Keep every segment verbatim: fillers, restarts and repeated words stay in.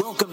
Welcome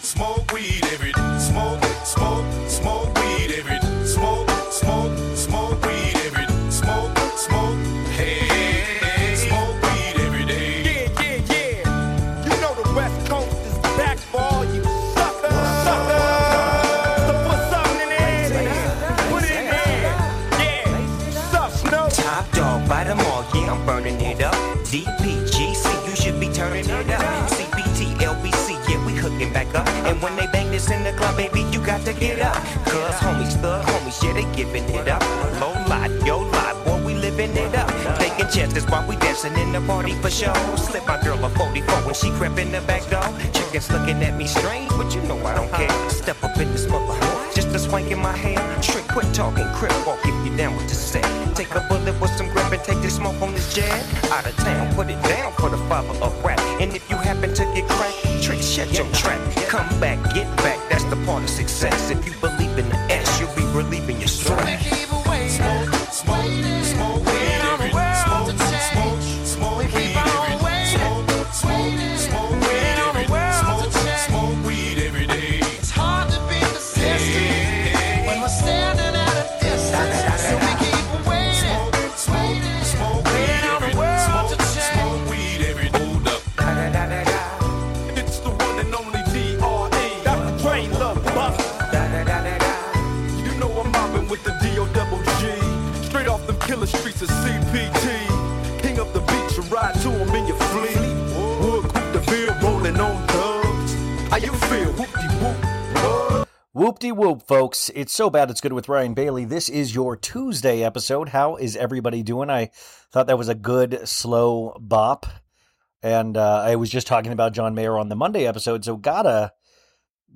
Smoke weed every day. Smoke, smoke, smoke weed every day. Smoke, smoke, smoke weed every day. Smoke, smoke, hey, hey, hey, smoke weed every day. Yeah, yeah, yeah. You know the West Coast is back for all you suckers. Suckers. So put something in there. Put it in there. Yeah. Suck snow. Top dog, bite them all. Yeah, I'm burning it up. D P G C, you should be turning it up. Back up, and when they bang this in the club, baby, you got to get up. Cuz homies, thug homies, yeah, they giving it up. Low lot, yo lot, boy, we living it up. Taking chances while we dancing in the party for show. Slip my girl a forty-four when she crept in the back door. Chickens looking at me strange, but you know I don't care. Step up in this mother, just a swank in my hand. Trick, quit talking, crip walk if you down with the set. Take a bullet with some grip and take the smoke on this jet. Out of town, put it down for the father of rap. And if you happen to get cracked, trick, shut your trap. Come back, get back, that's the part of success. If you believe in the S, you'll be relieving your stress. Smoke, smoke, smoke, weed every day. Smoke, smoke, smoke, weed every day. Smoke, smoke, smoke, weed every day. Smoke, smoke, weed every day. It's hard to be persistent when we're standing at a distance. So we keep waiting. Smoke, smoke, smoke, weed every day. feel. Whoop-de-whoop. Whoop-de-whoop, folks. It's So Bad It's Good with Ryan Bailey. This is your Tuesday episode. How is everybody doing? I thought that was a good, slow bop. And uh, I was just talking about John Mayer on the Monday episode, so gotta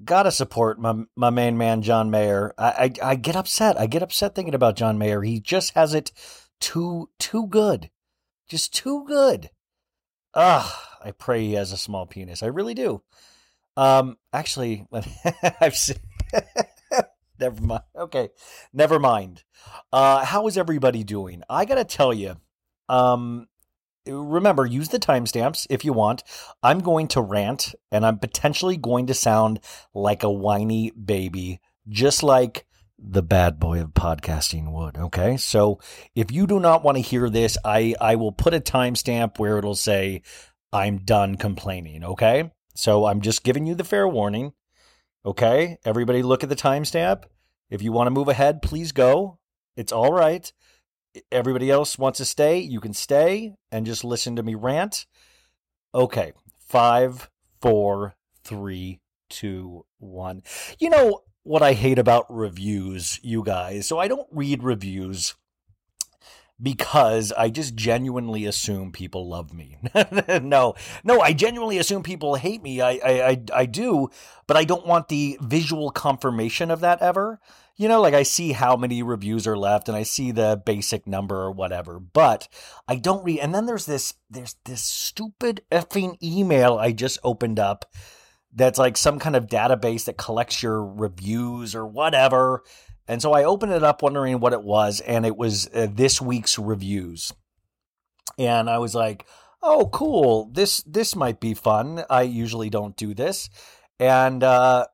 gotta support my my main man John Mayer. I, I I get upset. I get upset thinking about John Mayer. He just has it too too good, just too good. Ugh, I pray he has a small penis. I really do. Um, actually, I've seen. Never mind. Okay, never mind. Uh, how is everybody doing? I gotta tell you, um. Remember, use the timestamps if you want. I'm going to rant, and I'm potentially going to sound like a whiny baby, just like the bad boy of podcasting would, okay? So if you do not want to hear this, I, I will put a timestamp where it'll say, I'm done complaining, okay? So I'm just giving you the fair warning, okay? Everybody look at the timestamp. If you want to move ahead, please go. It's all right. Everybody else wants to stay, you can stay and just listen to me rant. Okay, five, four, three, two, one. You know what I hate about reviews, you guys? So I don't read reviews because I just genuinely assume people love me. no, no, I genuinely assume people hate me. I, I, I, I do, but I don't want the visual confirmation of that ever. You know, like I see how many reviews are left and I see the basic number or whatever, but I don't read. And then there's this, there's this stupid effing email I just opened up that's like some kind of database that collects your reviews or whatever. And so I opened it up wondering what it was, and it was uh, this week's reviews. And I was like, oh, cool. This, this might be fun. I usually don't do this. And, uh,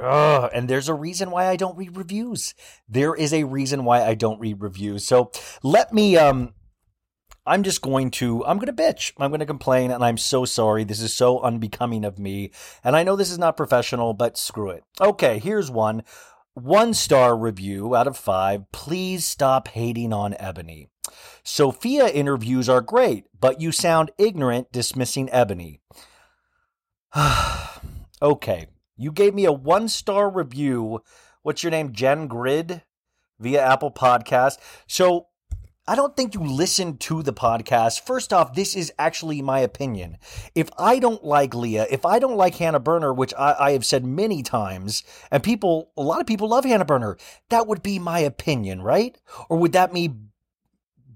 Ugh, and there's a reason why I don't read reviews. There is a reason why I don't read reviews. So let me, um, I'm just going to, I'm going to bitch. I'm going to complain, and I'm so sorry. This is so unbecoming of me. And I know this is not professional, but screw it. Okay, here's one. One star review out of five. Please stop hating on Ebony. Sophia interviews are great, but you sound ignorant dismissing Ebony. Okay. You gave me a one-star review. What's your name? Jen Grid via Apple Podcast. So I don't think you listened to the podcast. First off, this is actually my opinion. If I don't like Leah, if I don't like Hannah Burner, which I, I have said many times, and people, a lot of people love Hannah Burner, that would be my opinion, right? Or would that me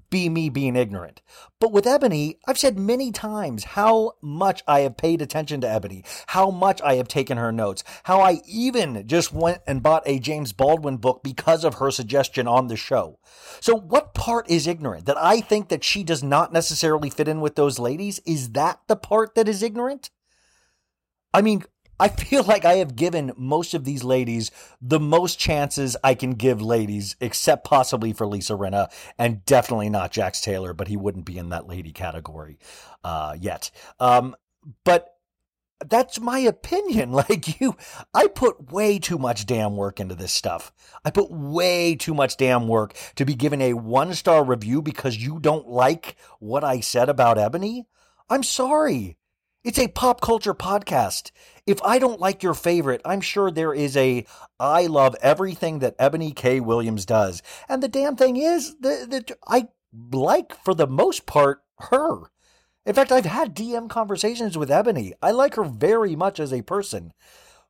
be me being ignorant? But with Ebony, I've said many times how much I have paid attention to Ebony, how much I have taken her notes, how I even just went and bought a James Baldwin book because of her suggestion on the show. So what part is ignorant? That I think that she does not necessarily fit in with those ladies? Is that the part that is ignorant? I mean, I feel like I have given most of these ladies the most chances I can give ladies, except possibly for Lisa Rinna, and definitely not Jax Taylor, but he wouldn't be in that lady category uh, yet. Um, but that's my opinion. Like you, I put way too much damn work into this stuff. I put way too much damn work to be given a one-star review because you don't like what I said about Ebony. I'm sorry. It's a pop culture podcast. If I don't like your favorite, I'm sure there is a I love everything that Ebony K. Williams does. And the damn thing is that I like, for the most part, her. In fact, I've had D M conversations with Ebony. I like her very much as a person.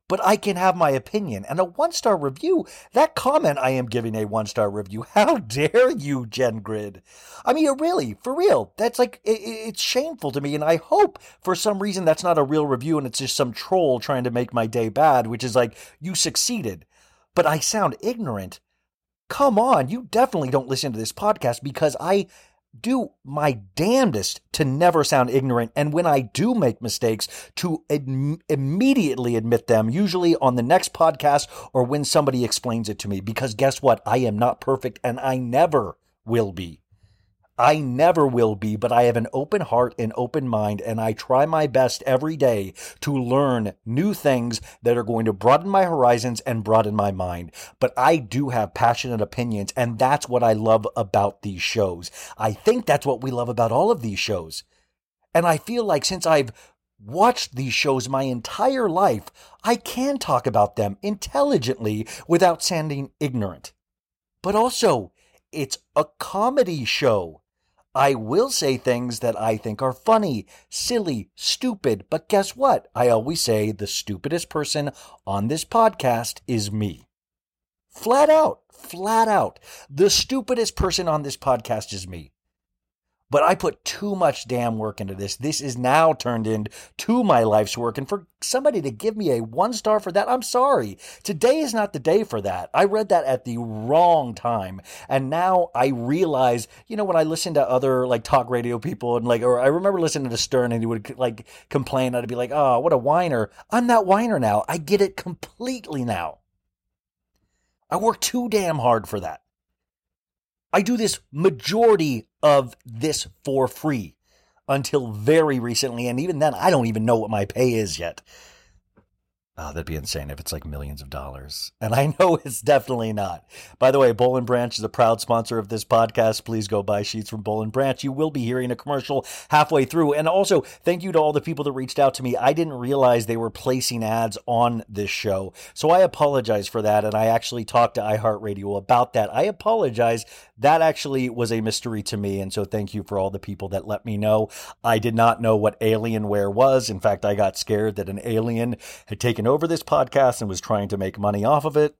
But I can have my opinion. And a one-star review, that comment I am giving a one-star review, how dare you, Jen Grid? I mean, really, for real, that's like, it, it's shameful to me. And I hope for some reason that's not a real review and it's just some troll trying to make my day bad, which is like, you succeeded. But I sound ignorant. Come on, you definitely don't listen to this podcast because I do my damnedest to never sound ignorant, and when I do make mistakes, to im- immediately admit them, usually on the next podcast or when somebody explains it to me, because guess what? I am not perfect, and I never will be. I never will be, but I have an open heart and open mind, and I try my best every day to learn new things that are going to broaden my horizons and broaden my mind. But I do have passionate opinions, and that's what I love about these shows. I think that's what we love about all of these shows. And I feel like since I've watched these shows my entire life, I can talk about them intelligently without sounding ignorant. But also, it's a comedy show. I will say things that I think are funny, silly, stupid, but guess what? I always say the stupidest person on this podcast is me. Flat out, flat out. The stupidest person on this podcast is me. But I put too much damn work into this. This is now turned into my life's work. And for somebody to give me a one star for that, I'm sorry. Today is not the day for that. I read that at the wrong time. And now I realize, you know, when I listen to other like talk radio people and like, or I remember listening to Stern and he would like complain. I'd be like, oh, what a whiner. I'm not whiner now. I get it completely now. I work too damn hard for that. I do this majority of this for free until very recently. And even then, I don't even know what my pay is yet. Oh, that'd be insane if it's like millions of dollars. And I know it's definitely not. By the way, Boll and Branch is a proud sponsor of this podcast. Please go buy sheets from Boll and Branch. You will be hearing a commercial halfway through. And also, thank you to all the people that reached out to me. I didn't realize they were placing ads on this show. So I apologize for that. And I actually talked to iHeartRadio about that. I apologize. That actually was a mystery to me. And so thank you for all the people that let me know. I did not know what Alienware was. In fact, I got scared that an alien had taken over this podcast and was trying to make money off of it.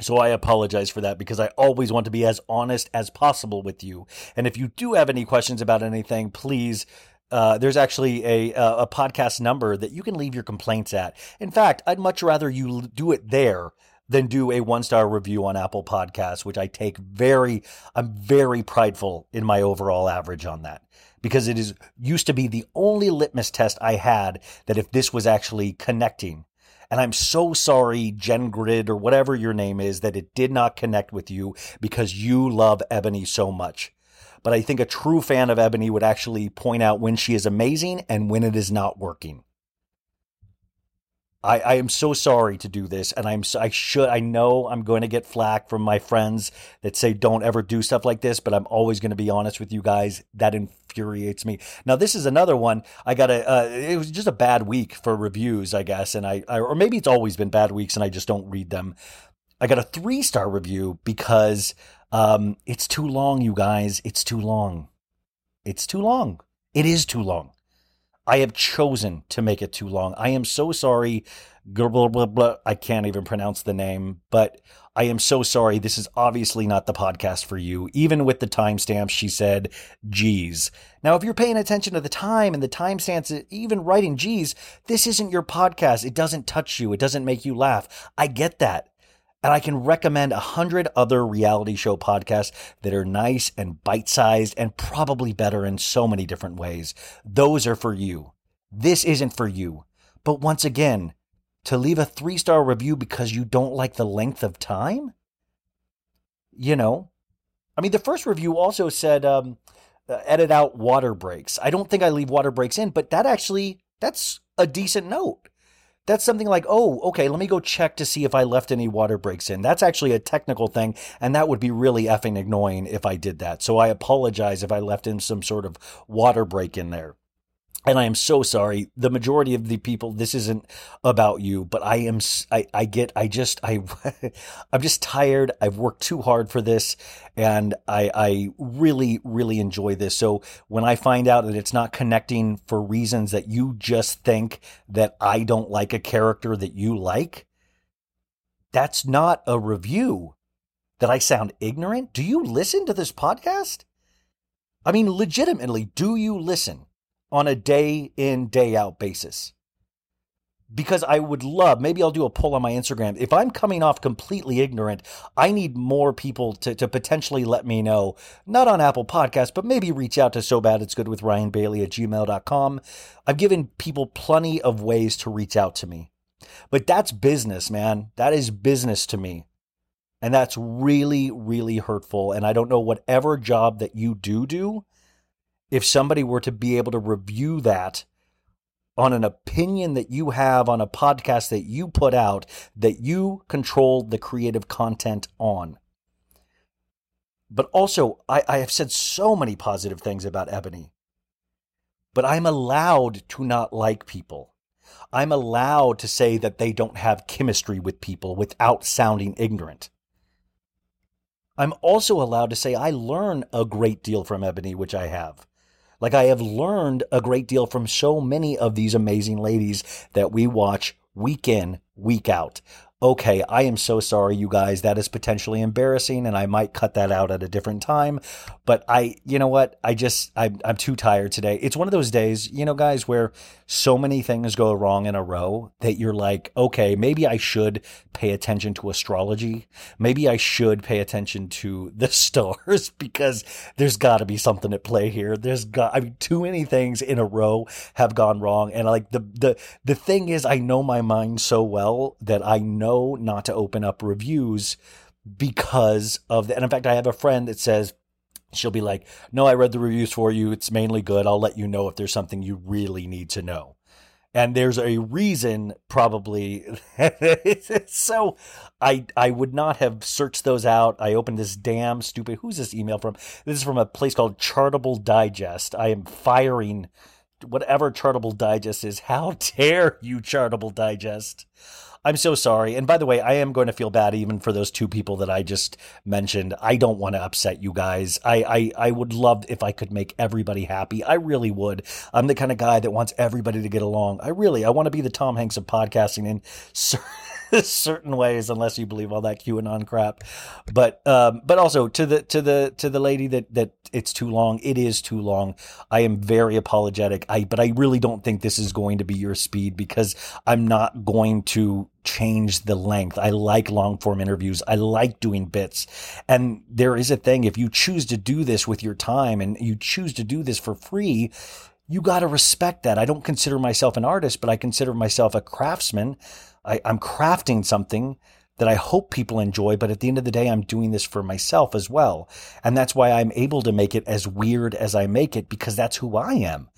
So I apologize for that because I always want to be as honest as possible with you. And if you do have any questions about anything, please, uh, there's actually a, a podcast number that you can leave your complaints at. In fact, I'd much rather you do it there than do a one-star review on Apple Podcasts, which I take very, I'm very prideful in my overall average on that. Because it is used to be the only litmus test I had that if this was actually connecting. And I'm so sorry, Jen Grid or whatever your name is, that it did not connect with you because you love Ebony so much. But I think a true fan of Ebony would actually point out when she is amazing and when it is not working. I, I am so sorry to do this, and I'm I should I know I'm going to get flack from my friends that say don't ever do stuff like this, but I'm always going to be honest with you guys. That infuriates me. Now this is another one. I got a uh, it was just a bad week for reviews, I guess, and I, I or maybe it's always been bad weeks and I just don't read them. I got a three star review because um it's too long, you guys. It's too long. It's too long. It is too long. I have chosen to make it too long. I am so sorry. Blah, blah, blah, blah. I can't even pronounce the name, but I am so sorry. This is obviously not the podcast for you. Even with the timestamps, she said, geez. Now, if you're paying attention to the time and the timestamps, even writing geez, this isn't your podcast. It doesn't touch you. It doesn't make you laugh. I get that. And I can recommend a hundred other reality show podcasts that are nice and bite-sized and probably better in so many different ways. Those are for you. This isn't for you. But once again, to leave a three-star review because you don't like the length of time? You know, I mean, the first review also said, um, edit out water breaks. I don't think I leave water breaks in, but that actually, that's a decent note. That's something like, oh, okay, let me go check to see if I left any water breaks in. That's actually a technical thing, and that would be really effing annoying if I did that. So I apologize if I left in some sort of water break in there. And I am so sorry. The majority of the people, this isn't about you, but I am, I, I get, I just, I, I'm just tired. I've worked too hard for this and I, I really, really enjoy this. So when I find out that it's not connecting for reasons that you just think that I don't like a character that you like, that's not a review. That I sound ignorant. Do you listen to this podcast? I mean, legitimately, do you listen? On a day in, day out basis. Because I would love, maybe I'll do a poll on my Instagram. If I'm coming off completely ignorant, I need more people to, to potentially let me know, not on Apple Podcasts, but maybe reach out to So Bad It's Good with Ryan Bailey at gmail dot com. I've given people plenty of ways to reach out to me. But that's business, man. That is business to me. And that's really, really hurtful. And I don't know whatever job that you do do, if somebody were to be able to review that on an opinion that you have on a podcast that you put out, that you control the creative content on. But also, I, I have said so many positive things about Ebony. But I'm allowed to not like people. I'm allowed to say that they don't have chemistry with people without sounding ignorant. I'm also allowed to say I learn a great deal from Ebony, which I have. Like, I have learned a great deal from so many of these amazing ladies that we watch week in, week out. Okay, I am so sorry, you guys. That is potentially embarrassing, and I might cut that out at a different time. But I, you know what? I just, I'm, I'm too tired today. It's one of those days, you know, guys, where so many things go wrong in a row that you're like, okay, maybe I should pay attention to astrology. Maybe I should pay attention to the stars, because there's got to be something at play here. There's got, I mean, too many things in a row have gone wrong. And like the the the thing is, I know my mind so well that I know not to open up reviews because of the, and in fact, I have a friend that says, she'll be like, no, I read the reviews for you. It's mainly good. I'll let you know if there's something you really need to know. And there's a reason probably. So I I would not have searched those out. I opened this damn stupid, who's this email from? This is from a place called Chartable Digest. I am firing whatever Chartable Digest is. How dare you, Chartable Digest? I'm so sorry. And by the way, I am going to feel bad even for those two people that I just mentioned. I don't want to upset you guys. I, I, I would love if I could make everybody happy. I really would. I'm the kind of guy that wants everybody to get along. I really, I want to be the Tom Hanks of podcasting in cer- certain ways, unless you believe all that QAnon crap. But, um, but also to the, to the, to the lady that, that it's too long. It is too long. I am very apologetic. I, but I really don't think this is going to be your speed, because I'm not going to change the length. I like long form interviews. I like doing bits. And there is a thing, if you choose to do this with your time and you choose to do this for free, you got to respect that. I don't consider myself an artist, but I consider myself a craftsman. I, I'm crafting something that I hope people enjoy, but at the end of the day, I'm doing this for myself as well. And that's why I'm able to make it as weird as I make it, because that's who I am.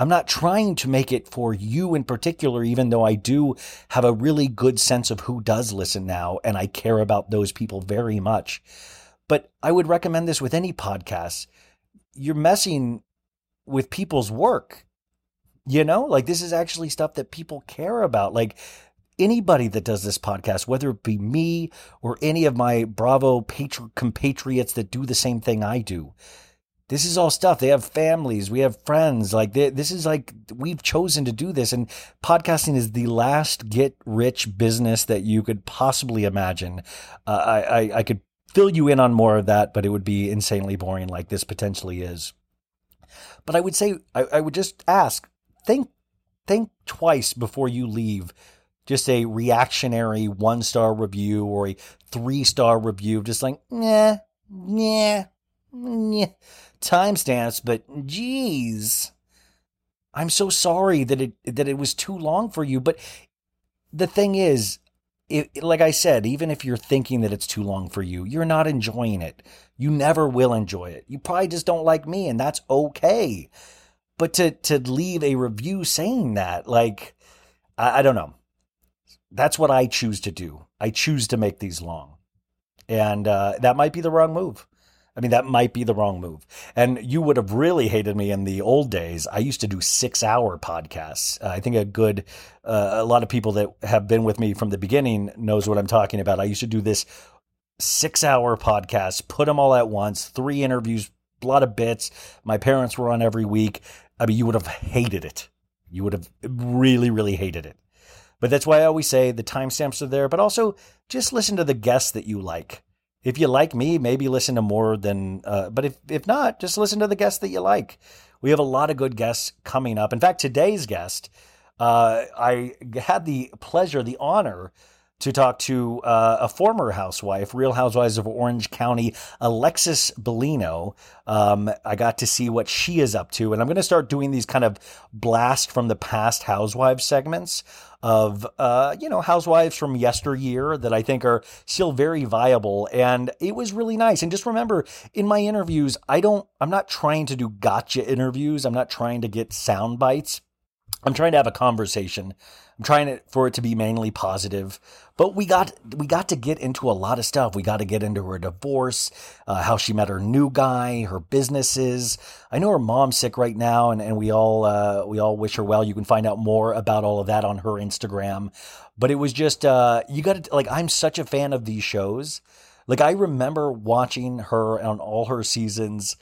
I'm not trying to make it for you in particular, even though I do have a really good sense of who does listen now, and I care about those people very much. But I would recommend this with any podcast. You're messing with people's work, you know? Like, this is actually stuff that people care about. Like, anybody that does this podcast, whether it be me or any of my Bravo patri- compatriots that do the same thing I do, this is all stuff. They have families. We have friends. Like, they, this is like, we've chosen to do this. And podcasting is the last get rich business that you could possibly imagine. Uh, I, I, I could fill you in on more of that, but it would be insanely boring, like this potentially is. But I would say, I, I would just ask, think, think twice before you leave. Just a reactionary one-star review or a three-star review. Just like, nah, nah. Timestamps, but geez, I'm so sorry that it that it was too long for you. But the thing is, it, like I said, even if you're thinking that it's too long for you, you're not enjoying it. You never will enjoy it. You probably just don't like me, and that's okay. But to to leave a review saying that, like, I, I don't know. That's what I choose to do. I choose to make these long, and uh, that might be the wrong move. I mean, that might be the wrong move. And you would have really hated me in the old days. I used to do six-hour podcasts. Uh, I think a good, uh, a lot of people that have been with me from the beginning knows what I'm talking about. I used to do this six-hour podcast, put them all at once, three interviews, a lot of bits. My parents were on every week. I mean, you would have hated it. You would have really, really hated it. But that's why I always say the timestamps are there, but also just listen to the guests that you like. If you like me, maybe listen to more than, uh, but if, if not, just listen to the guests that you like. We have a lot of good guests coming up. In fact, today's guest, uh, I had the pleasure, the honor to talk to uh, a former housewife, Real Housewives of Orange County, Alexis Bellino. Um, I got to see what she is up to. And I'm going to start doing these kind of blast from the past housewives segments of, uh, you know, housewives from yesteryear that I think are still very viable. And it was really nice. And just remember, in my interviews, I don't, I'm not trying to do gotcha interviews. I'm not trying to get sound bites. I'm trying to have a conversation. I'm trying to, for it to be mainly positive, but we got we got to get into a lot of stuff. We got to get into her divorce, uh, how she met her new guy, her businesses. I know her mom's sick right now, and, and we all uh, we all wish her well. You can find out more about all of that on her Instagram. But it was just uh, you got to like. I'm such a fan of these shows. Like I remember watching her on all her seasons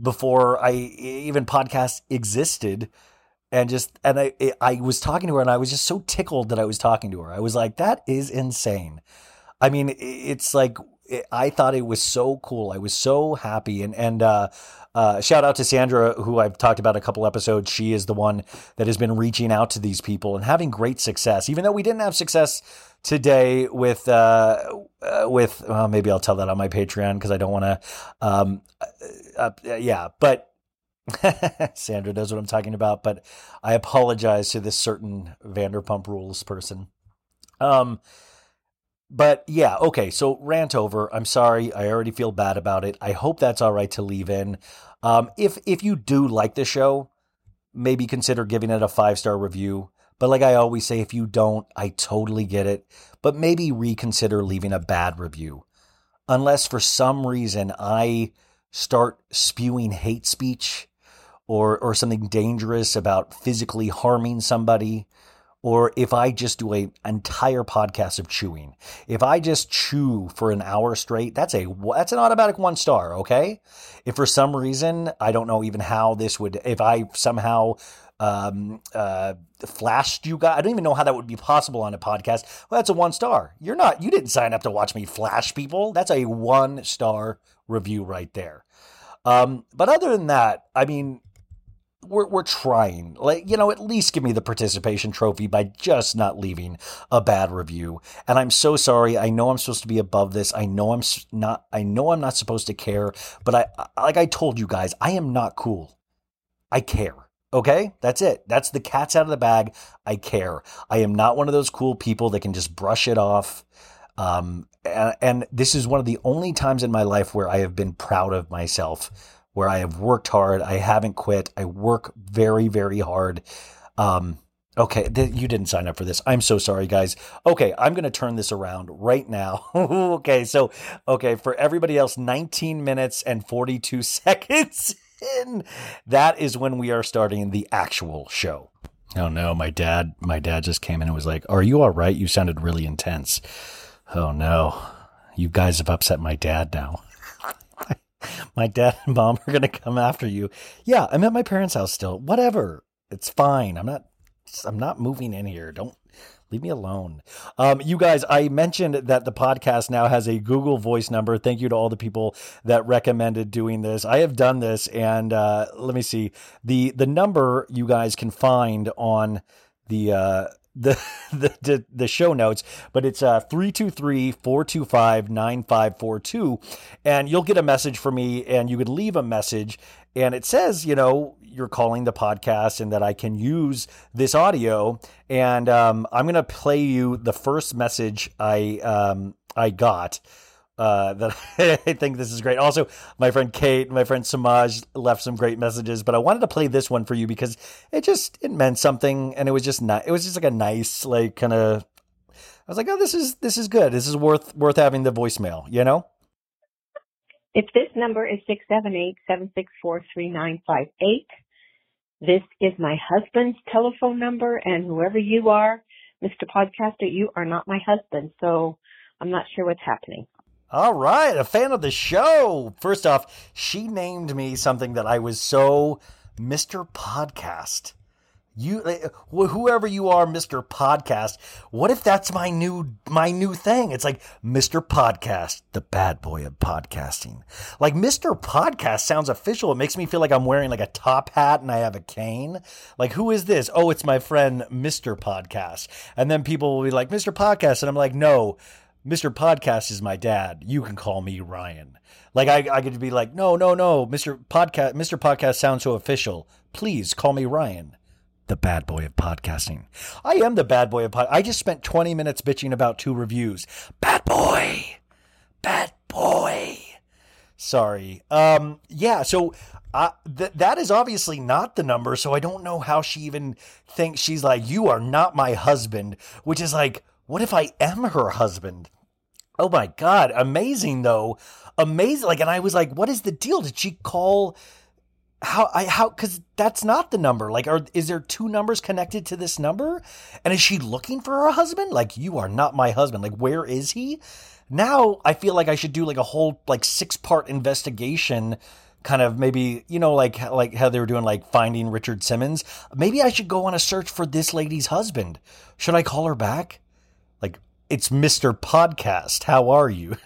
before I even podcasts existed. And just, and I, I was talking to her and I was just so tickled that I was talking to her. I was like, that is insane. I mean, it's like, I thought it was so cool. I was so happy. And, and, uh, uh, shout out to Sandra, who I've talked about a couple episodes. She is the one that has been reaching out to these people and having great success, even though we didn't have success today with, uh, uh with, well, maybe I'll tell that on my Patreon, cause I don't want to, um, uh, uh, yeah, but, Sandra knows what I'm talking about, but I apologize to this certain Vanderpump Rules person. Um, but yeah, okay. So rant over. I'm sorry. I already feel bad about it. I hope that's all right to leave in. Um, if if you do like the show, maybe consider giving it a five star review. But like I always say, if you don't, I totally get it. But maybe reconsider leaving a bad review, unless for some reason I start spewing hate speech. Or or something dangerous about physically harming somebody, or if I just do an entire podcast of chewing, if I just chew for an hour straight, that's a that's an automatic one star, okay? If for some reason, I don't know even how this would, if I somehow um, uh, flashed you guys, I don't even know how that would be possible on a podcast. Well, that's a one star. You're not, you didn't sign up to watch me flash people. That's a one star review right there. Um, but other than that, I mean, We're we're trying, like, you know, at least give me the participation trophy by just not leaving a bad review. And I'm so sorry. I know I'm supposed to be above this. I know I'm not. I know I'm not supposed to care. But I, like I told you guys, I am not cool. I care. Okay, that's it. That's the cat's out of the bag. I care. I am not one of those cool people that can just brush it off. Um, and, and this is one of the only times in my life where I have been proud of myself, where I have worked hard. I haven't quit. I work very, very hard. Um, okay, th- you didn't sign up for this. I'm so sorry, guys. Okay, I'm going to turn this around right now. okay, so, okay, for everybody else, nineteen minutes and forty-two seconds in, that is when we are starting the actual show. Oh, no, my dad, my dad just came in and was like, are you all right? You sounded really intense. Oh, no, you guys have upset my dad now. My dad and mom are going to come after you. Yeah, I'm at my parents' house still. Whatever. It's fine. I'm not I'm not moving in here. Don't leave me alone. Um, you guys, I mentioned that the podcast now has a Google Voice number. Thank you to all the people that recommended doing this. I have done this, and uh, let me see. The the number you guys can find on the uh, the, the the the show notes, but it's uh three two three, four two five, nine five four two, and you'll get a message from me, and you could leave a message, and it says, you know, you're calling the podcast and that I can use this audio, and um I'm gonna play you the first message I um I got. Uh, that I think this is great. Also, my friend Kate, my friend Samaj left some great messages, but I wanted to play this one for you because it just, it meant something. And it was just not, it was just like a nice, like kind of, I was like, oh, this is, this is good. This is worth, worth having the voicemail, you know? If this number is six seven eight, seven six four, three nine five eight, this is my husband's telephone number, and whoever you are, Mister Podcaster, you are not my husband. So I'm not sure what's happening. All right, a fan of the show. First off, she named me something that I was so Mister Podcast. You, whoever you are, Mister Podcast. What if that's my new my new thing? It's like Mister Podcast, the bad boy of podcasting. Like Mister Podcast sounds official. It makes me feel like I'm wearing like a top hat and I have a cane. Like, who is this? Oh, it's my friend Mister Podcast. And then people will be like, Mister Podcast, and I'm like, no. Mister Podcast is my dad. You can call me Ryan. Like I, I could be like, no, no, no, Mister Podcast, Mister Podcast sounds so official. Please call me Ryan, the bad boy of podcasting. I am the bad boy of pod. I just spent twenty minutes bitching about two reviews. Bad boy, bad boy. Sorry. Um, yeah. So Uh, th- that is obviously not the number, so I don't know how she even thinks. She's like, you are not my husband, which is like, what if I am her husband? Oh my God, amazing though. Amazing. Like, and I was like, what is the deal? Did she call how I, how, cause that's not the number. Like, are, is there two numbers connected to this number? And is she looking for her husband? Like, you are not my husband. Like, where is he? Now I feel like I should do like a whole like six part investigation, kind of maybe, you know, like, like how they were doing, like finding Richard Simmons. Maybe I should go on a search for this lady's husband. Should I call her back? Like, it's Mister Podcast. How are you?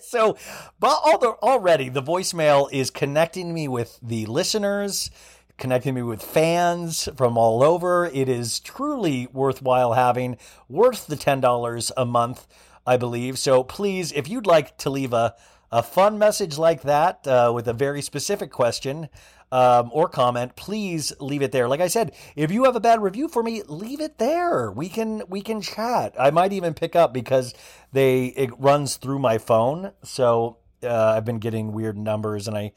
So, but although already the voicemail is connecting me with the listeners, connecting me with fans from all over. It is truly worthwhile having, worth the ten dollars a month, I believe. So please, if you'd like to leave a, a fun message like that uh, with a very specific question um, or comment, please leave it there. Like I said, if you have a bad review for me, leave it there. We can we can chat. I might even pick up because they it runs through my phone. So uh, I've been getting weird numbers and I.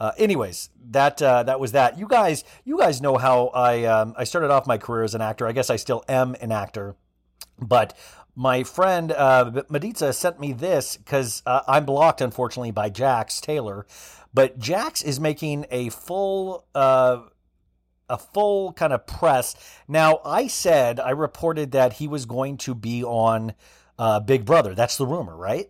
Uh, anyways, that uh, that was that. You guys, you guys know how I um, I started off my career as an actor. I guess I still am an actor, but. My friend uh, Mediza sent me this because uh, I'm blocked, unfortunately, by Jax Taylor. But Jax is making a full, uh, a full kind of press. Now, I said, I reported that he was going to be on uh, Big Brother. That's the rumor, right?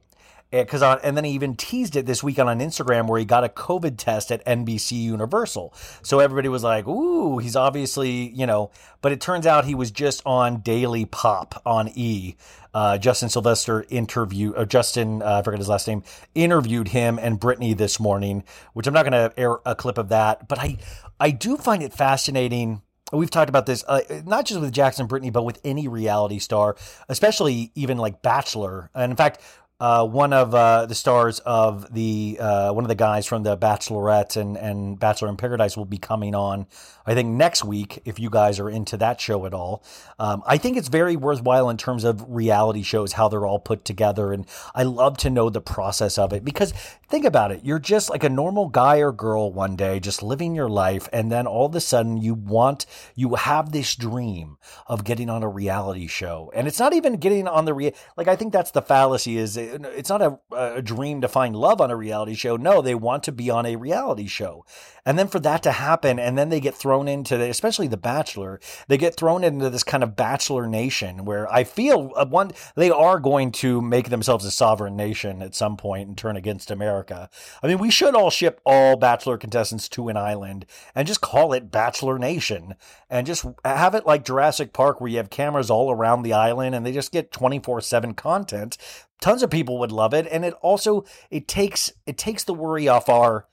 Because and then he even teased it this weekend on Instagram where he got a COVID test at N B C Universal. So everybody was like, ooh, he's obviously, you know, but it turns out he was just on Daily Pop on E. Uh, Justin Sylvester interview, or Justin, uh, I forget his last name, interviewed him and Brittany this morning, which I'm not going to air a clip of that. But I, I do find it fascinating. We've talked about this, uh, not just with Jax and Brittany, but with any reality star, especially even like Bachelor. And in fact, Uh, one of uh, the stars of the uh, one of the guys from The Bachelorette and, and Bachelor in Paradise will be coming on, I think, next week, if you guys are into that show at all. Um, I think it's very worthwhile in terms of reality shows, how they're all put together. And I love to know the process of it because think about it. You're just like a normal guy or girl one day, just living your life. And then all of a sudden you want you have this dream of getting on a reality show. And it's not even getting on the re- like I think that's the fallacy is it, It's not a, a dream to find love on a reality show. No, they want to be on a reality show. And then for that to happen, and then they get thrown into, the, especially The Bachelor, they get thrown into this kind of Bachelor Nation where I feel one they are going to make themselves a sovereign nation at some point and turn against America. I mean, we should all ship all Bachelor contestants to an island and just call it Bachelor Nation and just have it like Jurassic Park where you have cameras all around the island and they just get twenty-four seven content. Tons of people would love it, and it also it takes it takes the worry off our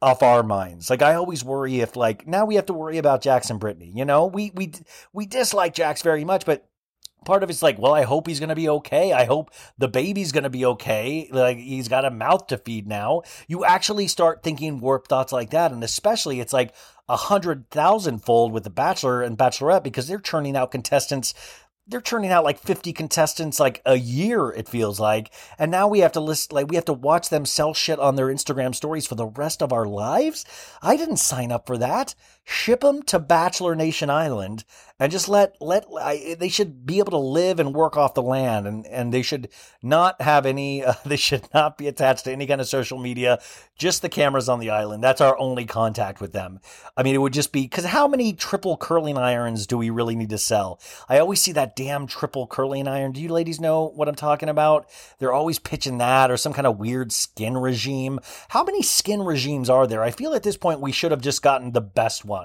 off our minds. Like I always worry if like now we have to worry about Jax and Brittany. You know, we we we dislike Jax very much, but part of it's like, well, I hope he's going to be okay. I hope the baby's going to be okay. Like he's got a mouth to feed now. You actually start thinking warped thoughts like that, and especially it's like a hundred thousand fold with The Bachelor and Bachelorette because they're churning out contestants. They're churning out like fifty contestants like a year, it feels like. And now we have to list, like we have to watch them sell shit on their Instagram stories for the rest of our lives. I didn't sign up for that. Ship them to Bachelor Nation Island and just let, let, I, they should be able to live and work off the land and, and they should not have any, uh, they should not be attached to any kind of social media, just the cameras on the island. That's our only contact with them. I mean, it would just be, cause how many triple curling irons do we really need to sell? I always see that damn triple curling iron. Do you ladies know what I'm talking about? They're always pitching that or some kind of weird skin regime. How many skin regimes are there? I feel at this point we should have just gotten the best one.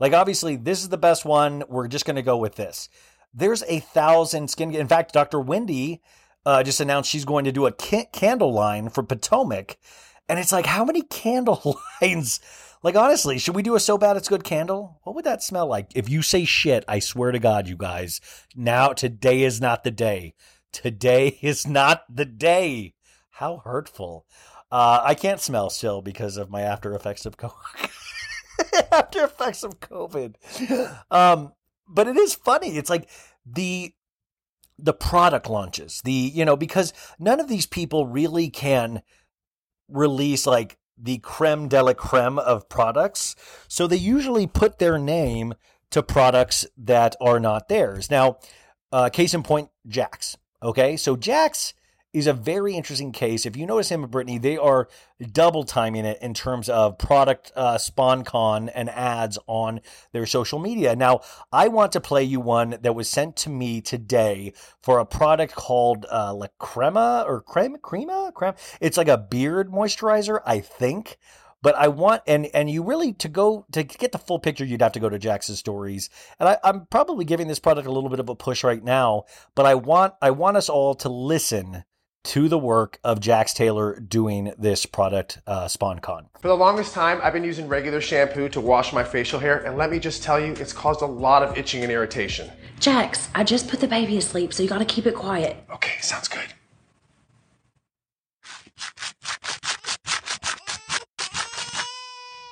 Like obviously this is the best one. We're just going to go with this. There's a thousand skin. In fact, Doctor Wendy uh, just announced she's going to do a can- candle line for Potomac. And it's like, how many candle lines? Like, honestly, should we do a So Bad It's Good candle? What would that smell like? If you say shit, I swear to God, you guys, now today is not the day. Today is not the day. How hurtful. Uh, I can't smell still because of my after effects of COVID. after effects of COVID. Um, but it is funny. It's like the... the product launches, the, you know, because none of these people really can release like the creme de la creme of products. So they usually put their name to products that are not theirs. Now, uh, case in point, Jax. Okay, so Jax is a very interesting case. If you notice him and Brittany, they are double timing it in terms of product uh, SpawnCon and ads on their social media. Now, I want to play you one that was sent to me today for a product called uh, La Crema or Crema, Crema, Crema. It's like a beard moisturizer, I think. But I want, and and you really, to go, to get the full picture, you'd have to go to Jax's stories. And I, I'm probably giving this product a little bit of a push right now, but I want I want us all to listen to the work of Jax Taylor doing this product, uh, SpawnCon. For the longest time, I've been using regular shampoo to wash my facial hair, and let me just tell you, it's caused a lot of itching and irritation. Jax, I just put the baby asleep, so you gotta keep it quiet. Okay, sounds good.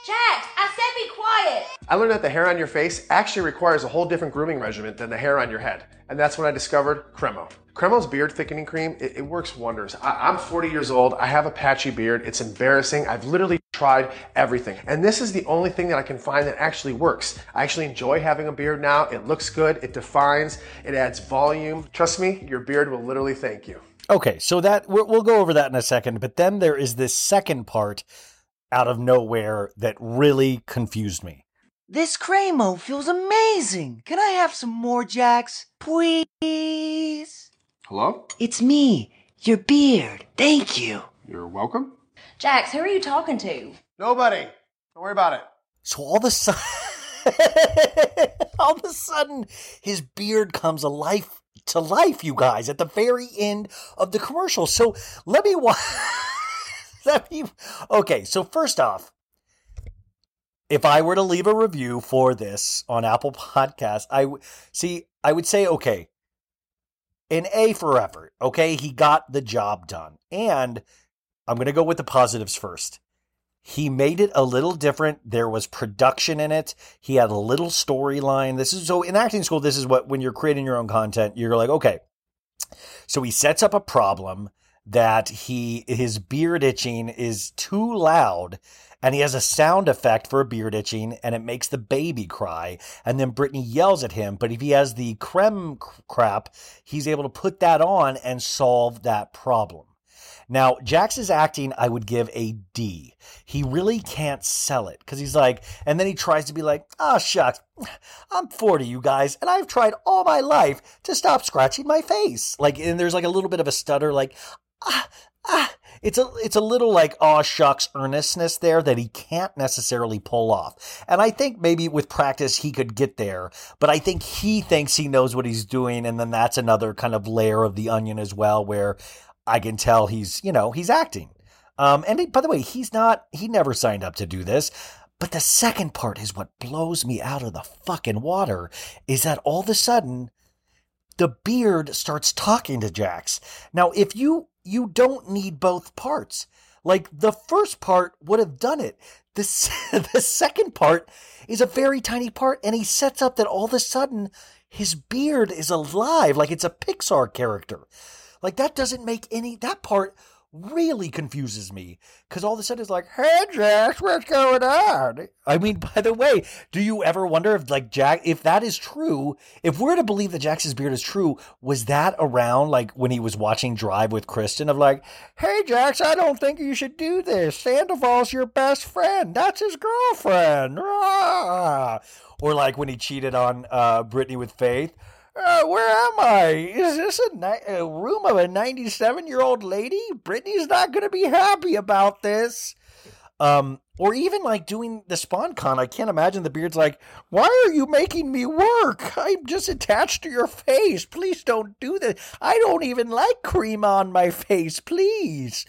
Jax, I said be quiet! I learned that the hair on your face actually requires a whole different grooming regimen than the hair on your head. And that's when I discovered Cremo. Cremo's beard thickening cream, it, it works wonders. I, I'm forty years old, I have a patchy beard, it's embarrassing, I've literally tried everything. And this is the only thing that I can find that actually works. I actually enjoy having a beard now, it looks good, it defines, it adds volume. Trust me, your beard will literally thank you. Okay, so that we'll go over that in a second, but then there is this second part out of nowhere that really confused me. This Cremo feels amazing. Can I have some more, Jax? Please? Hello? It's me, your beard. Thank you. You're welcome. Jax, who are you talking to? Nobody. Don't worry about it. So all of a sudden, all of a sudden, his beard comes alive to life, you guys, at the very end of the commercial. So let me watch. That be, okay, so first off, if I were to leave a review for this on Apple Podcasts, I w- see, I would say, okay, an A for effort. Okay, he got the job done. And I'm going to go with the positives first. He made it a little different. There was production in it. He had a little storyline. This is so in acting school, this is what, when you're creating your own content, you're like, okay, so he sets up a problem that he his beard itching is too loud, and he has a sound effect for a beard itching, and it makes the baby cry, and then Brittany yells at him. But if he has the creme crap, he's able to put that on and solve that problem. Now, Jax's acting, I would give a D. He really can't sell it, because he's like, and then he tries to be like, ah, oh, shucks, I'm forty, you guys, and I've tried all my life to stop scratching my face. Like, and there's like a little bit of a stutter, like, Ah, ah. It's a it's a little like aw shucks earnestness there that he can't necessarily pull off. And I think maybe with practice he could get there, but I think he thinks he knows what he's doing, and then that's another kind of layer of the onion as well, where I can tell he's, you know, he's acting. Um, and he, by the way, he's not he never signed up to do this. But the second part is what blows me out of the fucking water, is that all of a sudden the beard starts talking to Jax. Now, if you you don't need both parts. Like, the first part would have done it. This, the second part is a very tiny part, and he sets up that all of a sudden his beard is alive, like it's a Pixar character. Like, that doesn't make any... That part really confuses me, because all of a sudden it's like, hey, Jax, what's going on? I mean, by the way, do you ever wonder if, like, Jax, if that is true, if we're to believe that Jax's beard is true, was that around, like, when he was watching Drive with Kristen, of like, hey, Jax, I don't think you should do this. Sandoval's your best friend. That's his girlfriend. Rah! Or, like, when he cheated on uh, Brittany with Faith. Uh, where am I? Is this a, ni- a room of a ninety-seven-year-old lady? Brittany's not going to be happy about this. Um, or even like doing the SpawnCon, I can't imagine the beard's like, why are you making me work? I'm just attached to your face. Please don't do this. I don't even like cream on my face. Please.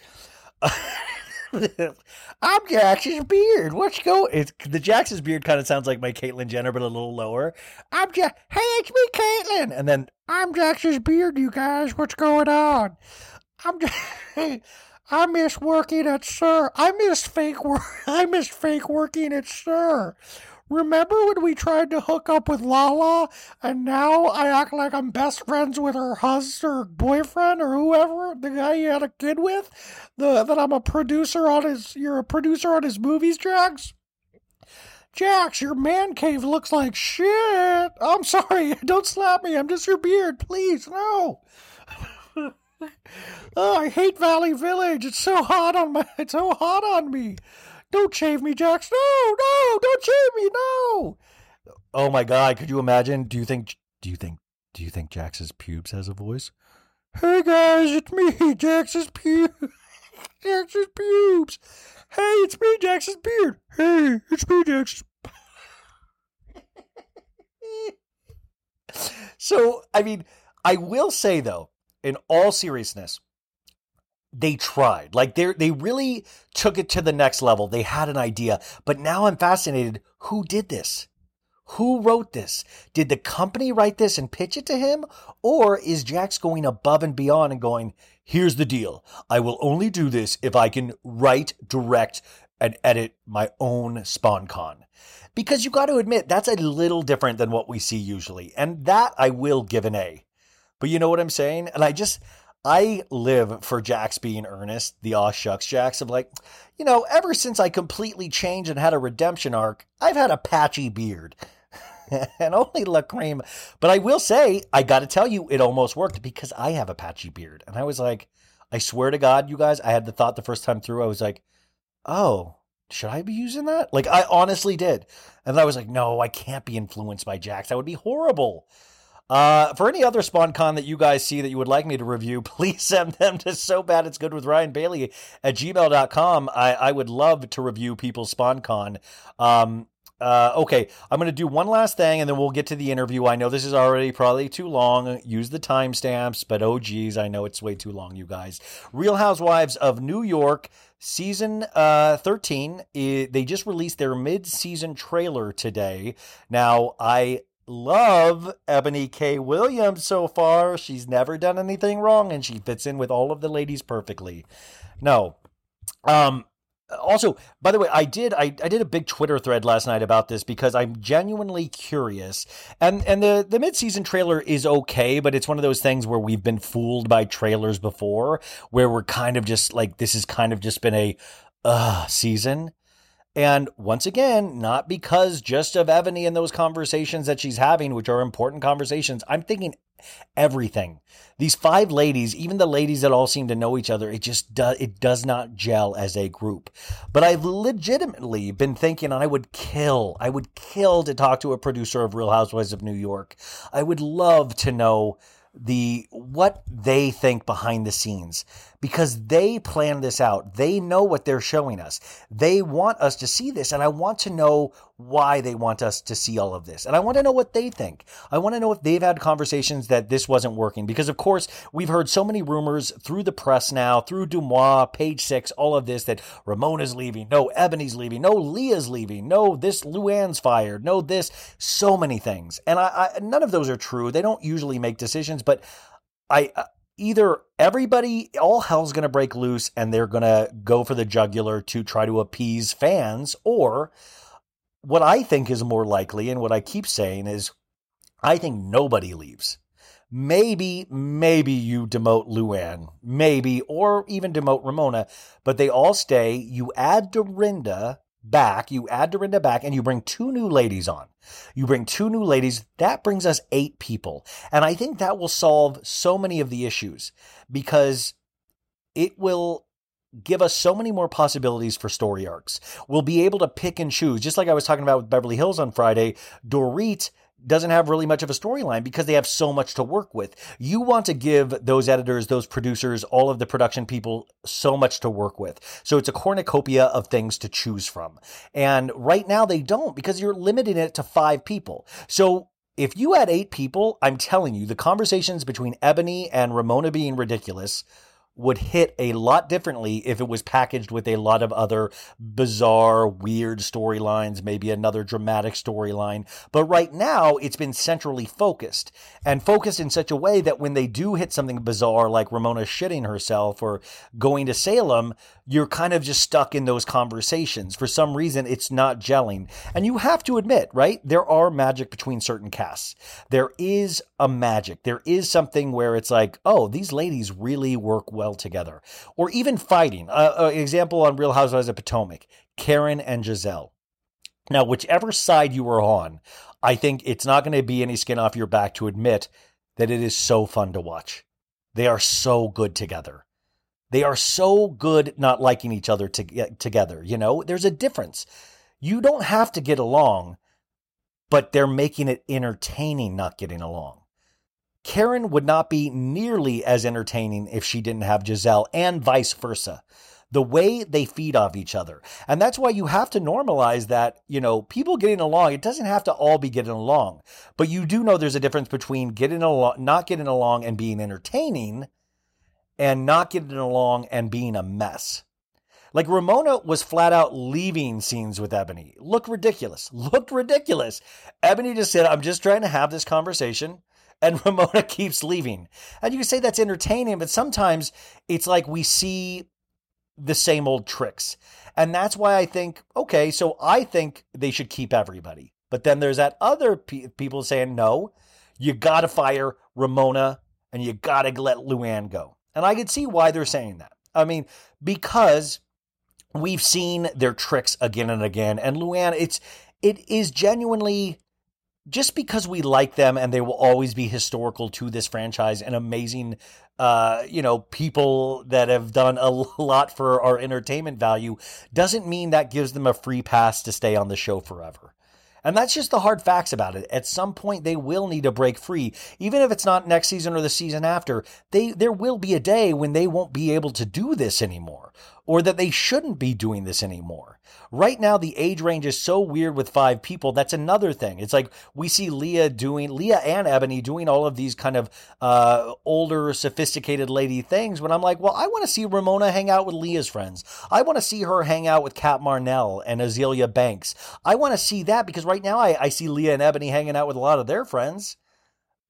I'm Jax's beard. What's going? It's, the Jax's beard kind of sounds like my Caitlyn Jenner, but a little lower. I'm ja- Hey, it's me, Caitlyn. And then I'm Jax's beard. You guys, what's going on? I'm. Ja- I miss working at Sir. I miss fake work. I miss fake working at Sir. remember when we tried to hook up with Lala and now I act like I'm best friends with her husband or boyfriend or whoever, the guy you had a kid with, the that I'm a producer on his, you're a producer on his movies, Jax? Jax, your man cave looks like shit. I'm sorry, don't slap me. I'm just your beard, please, no. Oh, I hate Valley Village. It's so hot on my, it's so hot on me. Don't shave me, Jax. No, no, don't shave me, no. Oh my God, could you imagine? Do you think, do you think, do you think Jax's pubes has a voice? Hey guys, it's me, Jax's pubes. Jax's pubes. Hey, it's me, Jax's beard. Hey, it's me, Jax. So, I mean, I will say though, in all seriousness, they tried. Like they they really took it to the next level. They had an idea, but now I'm fascinated. Who did this? Who wrote this? Did the company write this and pitch it to him, or is Jax going above and beyond and going? Here's the deal. I will only do this if I can write, direct, and edit my own SpawnCon. Because you got to admit, that's a little different than what we see usually. And that I will give an A. But you know what I'm saying? And I just, I live for Jax being earnest, the aw shucks Jax of like, you know, ever since I completely changed and had a redemption arc, I've had a patchy beard. And only La Creme. But I will say, I got to tell you, it almost worked because I have a patchy beard. And I was like, I swear to God, you guys, I had the thought the first time through. I was like, oh, should I be using that? Like, I honestly did. And then I was like, no, I can't be influenced by Jax. That would be horrible. Uh, for any other SpawnCon that you guys see that you would like me to review, please send them to so bad it's good with Ryan Bailey at gmail dot com. I, I would love to review people's SpawnCon. Um, Uh, okay, I'm going to do one last thing and then we'll get to the interview. I know this is already probably too long. Use the timestamps, but oh geez, I know it's way too long, you guys. Real Housewives of New York season uh, thirteen. It, they just released their mid-season trailer today. Now, I love Ebony K. Williams so far. She's never done anything wrong and she fits in with all of the ladies perfectly. No. Um... Also, by the way, I did I, I did a big Twitter thread last night about this because I'm genuinely curious. And and the, the mid-season trailer is okay, but it's one of those things where we've been fooled by trailers before, where we're kind of just like, this has kind of just been a uh, season. And once again, not because just of Ebony and those conversations that she's having, which are important conversations. I'm thinking everything. These five ladies, even the ladies that all seem to know each other, it just does, it does not gel as a group. But I've legitimately been thinking I would kill, I would kill to talk to a producer of Real Housewives of New York. I would love to know the what they think behind the scenes, because they plan this out. They know what they're showing us. They want us to see this, and I want to know why they want us to see all of this. And I want to know what they think. I want to know if they've had conversations that this wasn't working, because of course we've heard so many rumors through the press now, through Dumois, Page Six, all of this, that Ramona's leaving, no, Ebony's leaving, no, Leah's leaving, no, this Luann's fired, no, this, so many things. And I, I none of those are true. They don't usually make decisions, but I uh, either everybody, all hell's going to break loose and they're going to go for the jugular to try to appease fans, or what I think is more likely and what I keep saying is I think nobody leaves. Maybe, maybe you demote Luann, maybe, or even demote Ramona, but they all stay. You add Dorinda back, you add Dorinda back, and you bring two new ladies on. You bring two new ladies, that brings us eight people. And I think that will solve so many of the issues because it will give us so many more possibilities for story arcs. We'll be able to pick and choose. Just like I was talking about with Beverly Hills on Friday, Dorit doesn't have really much of a storyline because they have so much to work with. You want to give those editors, those producers, all of the production people so much to work with. So it's a cornucopia of things to choose from. And right now they don't, because you're limiting it to five people. So if you had eight people, I'm telling you, the conversations between Ebony and Ramona being ridiculous would hit a lot differently if it was packaged with a lot of other bizarre, weird storylines, maybe another dramatic storyline. But right now, it's been centrally focused, and focused in such a way that when they do hit something bizarre, like Ramona shitting herself or going to Salem, you're kind of just stuck in those conversations. For some reason, it's not gelling. And you have to admit, right, there are magic between certain casts. There is a magic. There is something where it's like, oh, these ladies really work well together. Or even fighting. Uh, uh, example on Real Housewives of Potomac, Karen and Giselle. Now, whichever side you are on, I think it's not going to be any skin off your back to admit that it is so fun to watch. They are so good together. They are so good not liking each other to- together. You know, there's a difference. You don't have to get along, but they're making it entertaining not getting along. Karen would not be nearly as entertaining if she didn't have Giselle, and vice versa. The way they feed off each other. And that's why you have to normalize that, you know, people getting along, it doesn't have to all be getting along. But you do know there's a difference between getting along, not getting along and being entertaining, and not getting along and being a mess. Like Ramona was flat out leaving scenes with Ebony. Looked ridiculous. Looked ridiculous. Ebony just said, I'm just trying to have this conversation. And Ramona keeps leaving. And you can say that's entertaining, but sometimes it's like we see the same old tricks. And that's why I think, okay, so I think they should keep everybody. But then there's that other pe- people saying, no, you got to fire Ramona and you got to let Luann go. And I could see why they're saying that. I mean, because we've seen their tricks again and again. And Luann, it's, it is genuinely... Just because we like them and they will always be historical to this franchise and amazing, uh, you know, people that have done a lot for our entertainment value doesn't mean that gives them a free pass to stay on the show forever. And that's just the hard facts about it. At some point, they will need to break free. Even if it's not next season or the season after, they there will be a day when they won't be able to do this anymore, or that they shouldn't be doing this anymore. Right now, the age range is so weird with five people. That's another thing. It's like we see Leah doing, Leah and Ebony doing all of these kind of uh, older, sophisticated lady things when I'm like, well, I want to see Ramona hang out with Leah's friends. I want to see her hang out with Kat Marnell and Azealia Banks. I want to see that because right Right now, I, I see Leah and Ebony hanging out with a lot of their friends.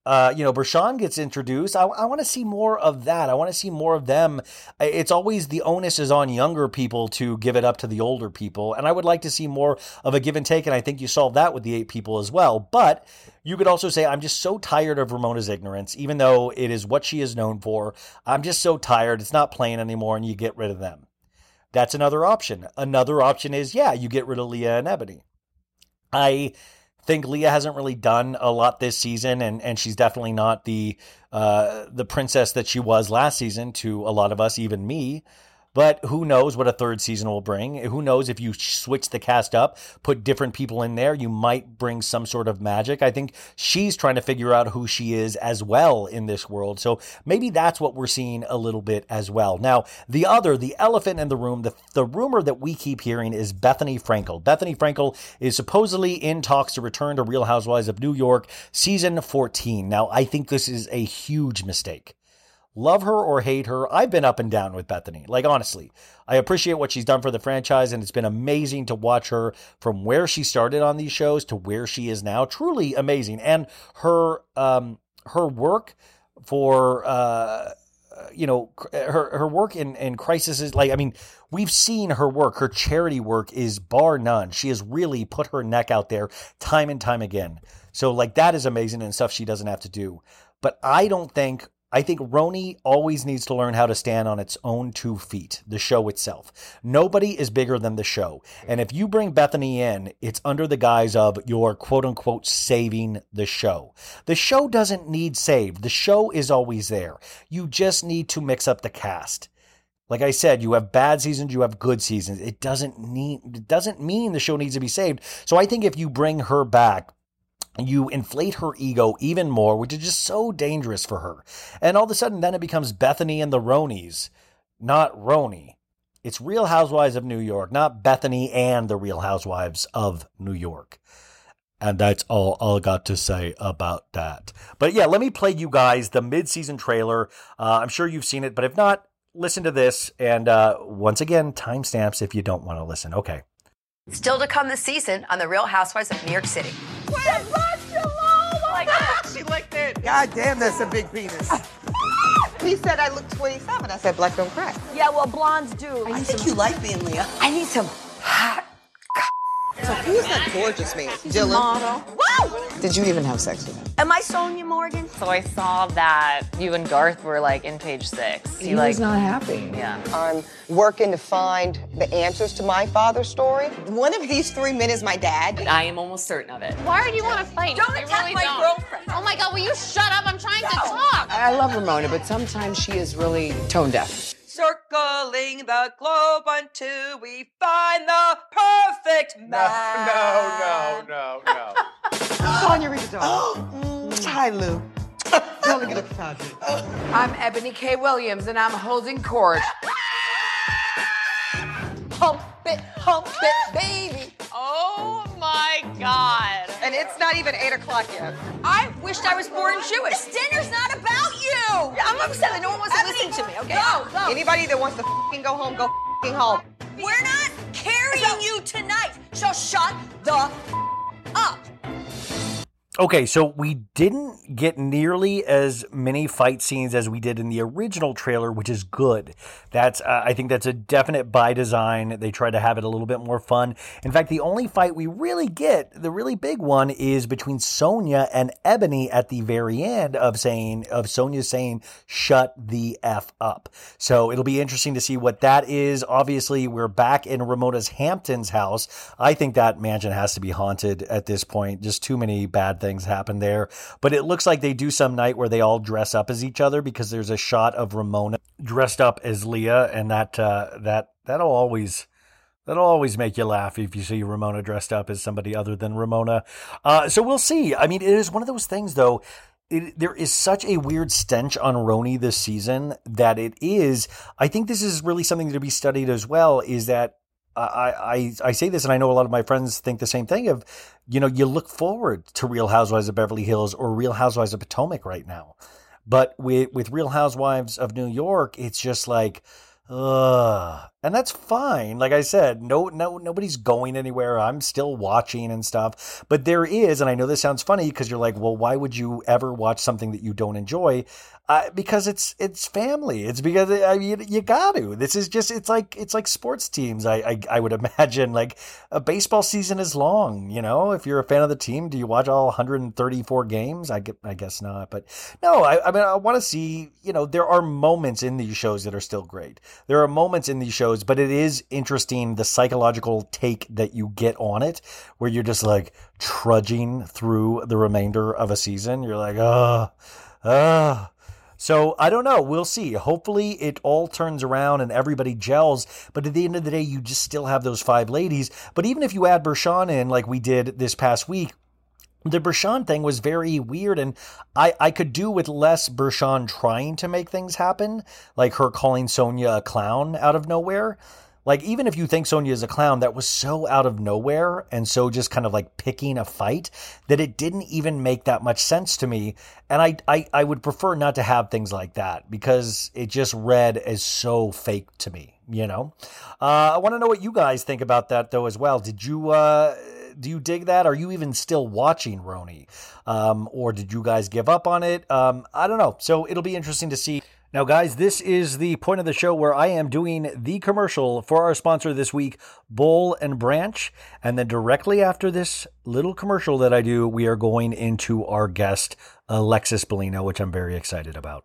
Uh, you know, Bershon gets introduced. I, I want to see more of that. I want to see more of them. It's always the onus is on younger people to give it up to the older people. And I would like to see more of a give and take. And I think you solved that with the eight people as well. But you could also say, I'm just so tired of Ramona's ignorance, even though it is what she is known for. I'm just so tired. It's not playing anymore. And you get rid of them. That's another option. Another option is, yeah, you get rid of Leah and Ebony. I think Leah hasn't really done a lot this season, and, and she's definitely not the uh, the princess that she was last season to a lot of us, even me. But who knows what a third season will bring? Who knows if you switch the cast up, put different people in there, you might bring some sort of magic. I think she's trying to figure out who she is as well in this world. So maybe that's what we're seeing a little bit as well. Now, the other, the elephant in the room, the, the rumor that we keep hearing is Bethany Frankel. Bethany Frankel is supposedly in talks to return to Real Housewives of New York season fourteen. Now, I think this is a huge mistake. Love her or hate her, I've been up and down with Bethany. Like, honestly, I appreciate what she's done for the franchise, and it's been amazing to watch her from where she started on these shows to where she is now. Truly amazing. And her um, her work for, uh, you know, her her work in, in crises, like, I mean, we've seen her work. Her charity work is bar none. She has really put her neck out there time and time again. So, like, that is amazing and stuff she doesn't have to do. But I don't think... I think Roni always needs to learn how to stand on its own two feet, the show itself. Nobody is bigger than the show. And if you bring Bethany in, it's under the guise of you're quote unquote saving the show. The show doesn't need saved. The show is always there. You just need to mix up the cast. Like I said, you have bad seasons, you have good seasons. It doesn't need, it doesn't mean the show needs to be saved. So I think if you bring her back, you inflate her ego even more, which is just so dangerous for her. And all of a sudden, then it becomes Bethany and the Ronies, not Roni. It's Real Housewives of New York, not Bethany and the Real Housewives of New York. And that's all I got to say about that. But yeah, let me play you guys the mid-season trailer. Uh, I'm sure you've seen it, but if not, listen to this. And uh, once again, timestamps if you don't want to listen. Okay. Still to come this season on The Real Housewives of New York City. Where's like that. She liked it. God damn, that's a big penis. He said I look twenty-seven. I said black don't crack. Yeah, well, blondes do. I, I think some... you like being Leah. I need some hot c- So who's that gorgeous man? Dylan. Woo! Did you even have sex with him? Am I Sonya Morgan? So I saw that you and Garth were like in page six. He, he like, was not happy. Yeah. I'm working to find the answers to my father's story. One of these three men is my dad. I am almost certain of it. Why do you want to fight? Don't I attack really my don't. girlfriend. Oh my God, will you shut up? I'm trying no. to talk. I love Ramona, but sometimes she is really tone deaf. Circling the globe until we find the perfect man. No, no, no, no, no. Sonya, read the door. Hi, Lou. I'm Ebony K. Williams, and I'm holding court. Hump it, hump it, baby. Oh, my God. And it's not even eight o'clock yet. I wished I was born Jewish. This dinner's not about you. I'm upset that no one wants to Ebony, listen to me, okay? Go, go. Anybody that wants to f***ing go home, go f***ing home. We're not carrying so, you tonight, so shut the f*** up. Okay, so we didn't get nearly as many fight scenes as we did in the original trailer, which is good. That's uh, I think that's a definite by design. They tried to have it a little bit more fun. In fact, the only fight we really get, the really big one, is between Sonya and Ebony at the very end of saying of Sonya saying, "Shut the F up." So it'll be interesting to see what that is. Obviously, we're back in Ramona's Hamptons house. I think that mansion has to be haunted at this point. Just too many bad things. Things happen there, but it looks like they do some night where they all dress up as each other, because there's a shot of Ramona dressed up as Leah, and that uh, that that'll always that'll always make you laugh if you see Ramona dressed up as somebody other than Ramona. Uh, so we'll see. I mean, it is one of those things, though. It, there is such a weird stench on Roni this season that it is. I think this is really something to be studied as well. Is that. I, I I say this, and I know a lot of my friends think the same thing of, you know, you look forward to Real Housewives of Beverly Hills or Real Housewives of Potomac right now. But with, with Real Housewives of New York, it's just like, ugh. And that's fine. Like I said, no, no, nobody's going anywhere. I'm still watching and stuff. But there is, and I know this sounds funny because you're like, well, why would you ever watch something that you don't enjoy? Uh, because it's it's family. It's because I mean, you, you got to. This is just it's like it's like sports teams. I, I I would imagine like a baseball season is long. You know, if you're a fan of the team, do you watch all one hundred thirty-four games? I get, I guess not. But no, I, I mean, I want to see. You know, there are moments in these shows that are still great. There are moments in these shows. But it is interesting, the psychological take that you get on it, where you're just like trudging through the remainder of a season. You're like, ah, oh, ah. Oh. So I don't know. We'll see. Hopefully it all turns around and everybody gels. But at the end of the day, you just still have those five ladies. But even if you add Bershon in, like we did this past week, the Bershon thing was very weird, and I, I could do with less Bershon trying to make things happen, like her calling Sonya a clown out of nowhere. Like, even if you think Sonya is a clown, that was so out of nowhere and so just kind of like picking a fight that it didn't even make that much sense to me. And I, I, I would prefer not to have things like that, because it just read as so fake to me, you know? Uh, I want to know what you guys think about that, though, as well. Did you... Uh, Do you dig that? Are you even still watching Roni? Um, or did you guys give up on it? Um, I don't know. So it'll be interesting to see. Now, guys, this is the point of the show where I am doing the commercial for our sponsor this week, Boll and Branch. And then directly after this little commercial that I do, we are going into our guest, Alexis Bellino, which I'm very excited about.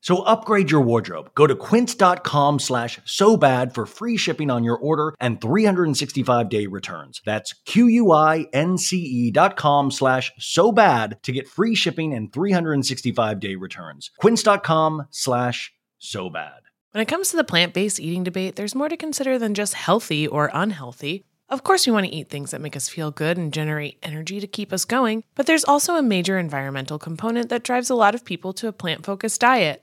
So upgrade your wardrobe. Go to quince.com slash so bad for free shipping on your order and three hundred sixty-five day returns. That's Q-U-I-N-C-E dot com slash so bad to get free shipping and three hundred sixty-five day returns. Quince.com slash so bad. When it comes to the plant-based eating debate, there's more to consider than just healthy or unhealthy. Of course, we want to eat things that make us feel good and generate energy to keep us going, but there's also a major environmental component that drives a lot of people to a plant-focused diet.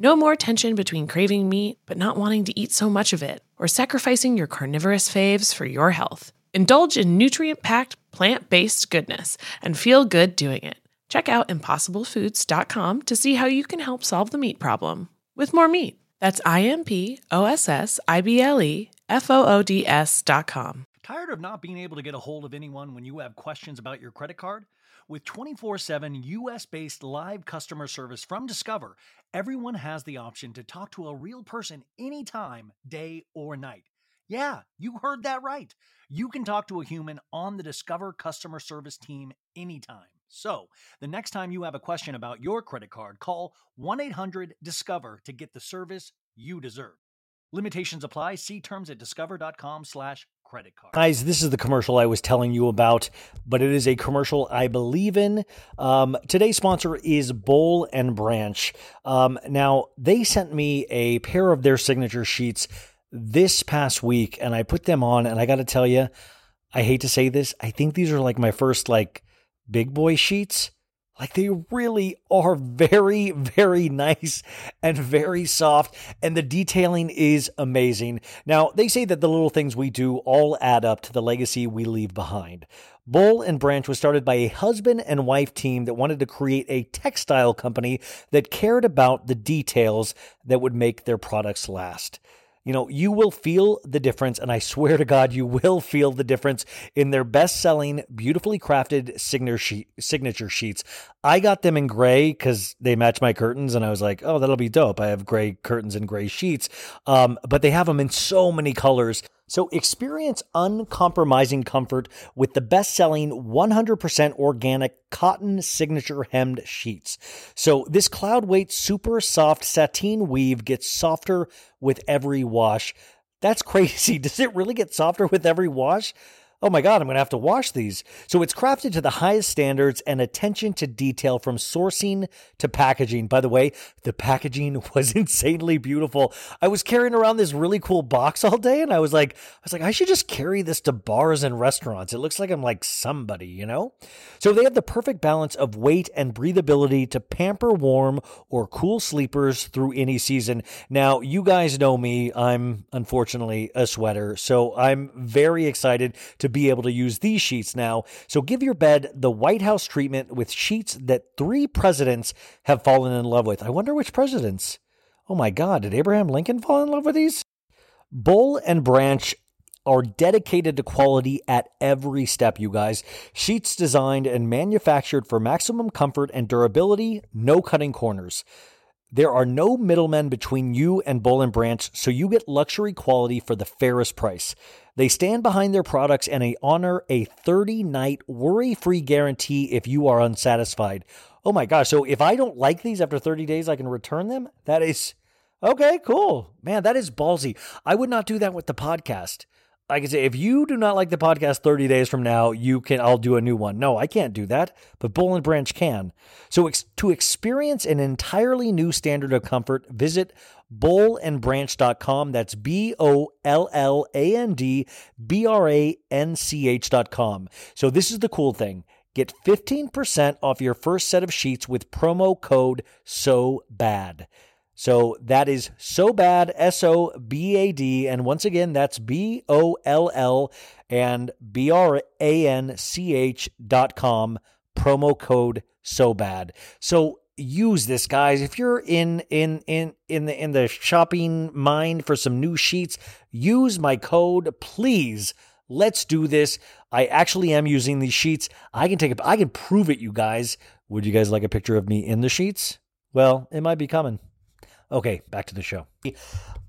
No more tension between craving meat but not wanting to eat so much of it, or sacrificing your carnivorous faves for your health. Indulge in nutrient-packed, plant-based goodness and feel good doing it. Check out impossible foods dot com to see how you can help solve the meat problem with more meat. That's I M P O S S I B L E F O O D S dot com. Tired of not being able to get a hold of anyone when you have questions about your credit card? With twenty-four seven U S based live customer service from Discover, everyone has the option to talk to a real person anytime, day or night. Yeah, you heard that right. You can talk to a human on the Discover customer service team anytime. So, the next time you have a question about your credit card, call one eight hundred discover to get the service you deserve. Limitations apply. See terms at discover.com slash credit card. Guys, this is the commercial I was telling you about, but it is a commercial I believe in. Um, today's sponsor is Boll and Branch. Um, now, they sent me a pair of their signature sheets this past week, and I put them on, and I got to tell you, I hate to say this, I think these are like my first like big boy sheets. Like, they really are very, very nice and very soft, and the detailing is amazing. Now, they say that the little things we do all add up to the legacy we leave behind. Boll and Branch was started by a husband and wife team that wanted to create a textile company that cared about the details that would make their products last. You know, you will feel the difference, and I swear to God, you will feel the difference in their best-selling, beautifully crafted signature sheets. I got them in gray because they match my curtains, and I was like, oh, that'll be dope. I have gray curtains and gray sheets, um, but they have them in so many colors. So experience uncompromising comfort with the best-selling one hundred percent organic cotton signature hemmed sheets. So this cloud weight, super soft sateen weave gets softer with every wash. That's crazy. Does it really get softer with every wash? Oh my God, I'm going to have to wash these. So it's crafted to the highest standards and attention to detail from sourcing to packaging. By the way, the packaging was insanely beautiful. I was carrying around this really cool box all day, and I was like, I was like, I should just carry this to bars and restaurants. It looks like I'm like somebody, you know? So they have the perfect balance of weight and breathability to pamper warm or cool sleepers through any season. Now, you guys know me. I'm unfortunately a sweater, so I'm very excited to be able to use these sheets now. So give your bed the White House treatment with sheets that three presidents have fallen in love with. I wonder which presidents. Oh my God, did Abraham Lincoln fall in love with these? Boll and Branch are dedicated to quality at every step, you guys. Sheets designed and manufactured for maximum comfort and durability, no cutting corners. There are no middlemen between you and Boll and Branch, so you get luxury quality for the fairest price. They stand behind their products and they honor a thirty night worry-free guarantee if you are unsatisfied. Oh my gosh, so if I don't like these after thirty days, I can return them? That is, okay, cool. Man, that is ballsy. I would not do that with the podcast. I could say, if you do not like the podcast thirty days from now, you can. I'll do a new one. No, I can't do that, but Boll and Branch can. So ex- to experience an entirely new standard of comfort, visit boll and branch dot com. That's B O L L A N D B R A N C H dot com. So this is the cool thing. Get fifteen percent off your first set of sheets with promo code SOBAD. So that is SOBAD, S O B A D. And once again, that's B O L L and B R A N C H dot com, promo code SOBAD. So use this, guys. If you're in in in in the in the shopping mind for some new sheets, use my code, please. Let's do this. I actually am using these sheets. I can take a, I can prove it, you guys. Would you guys like a picture of me in the sheets? Well, it might be coming. Okay, back to the show.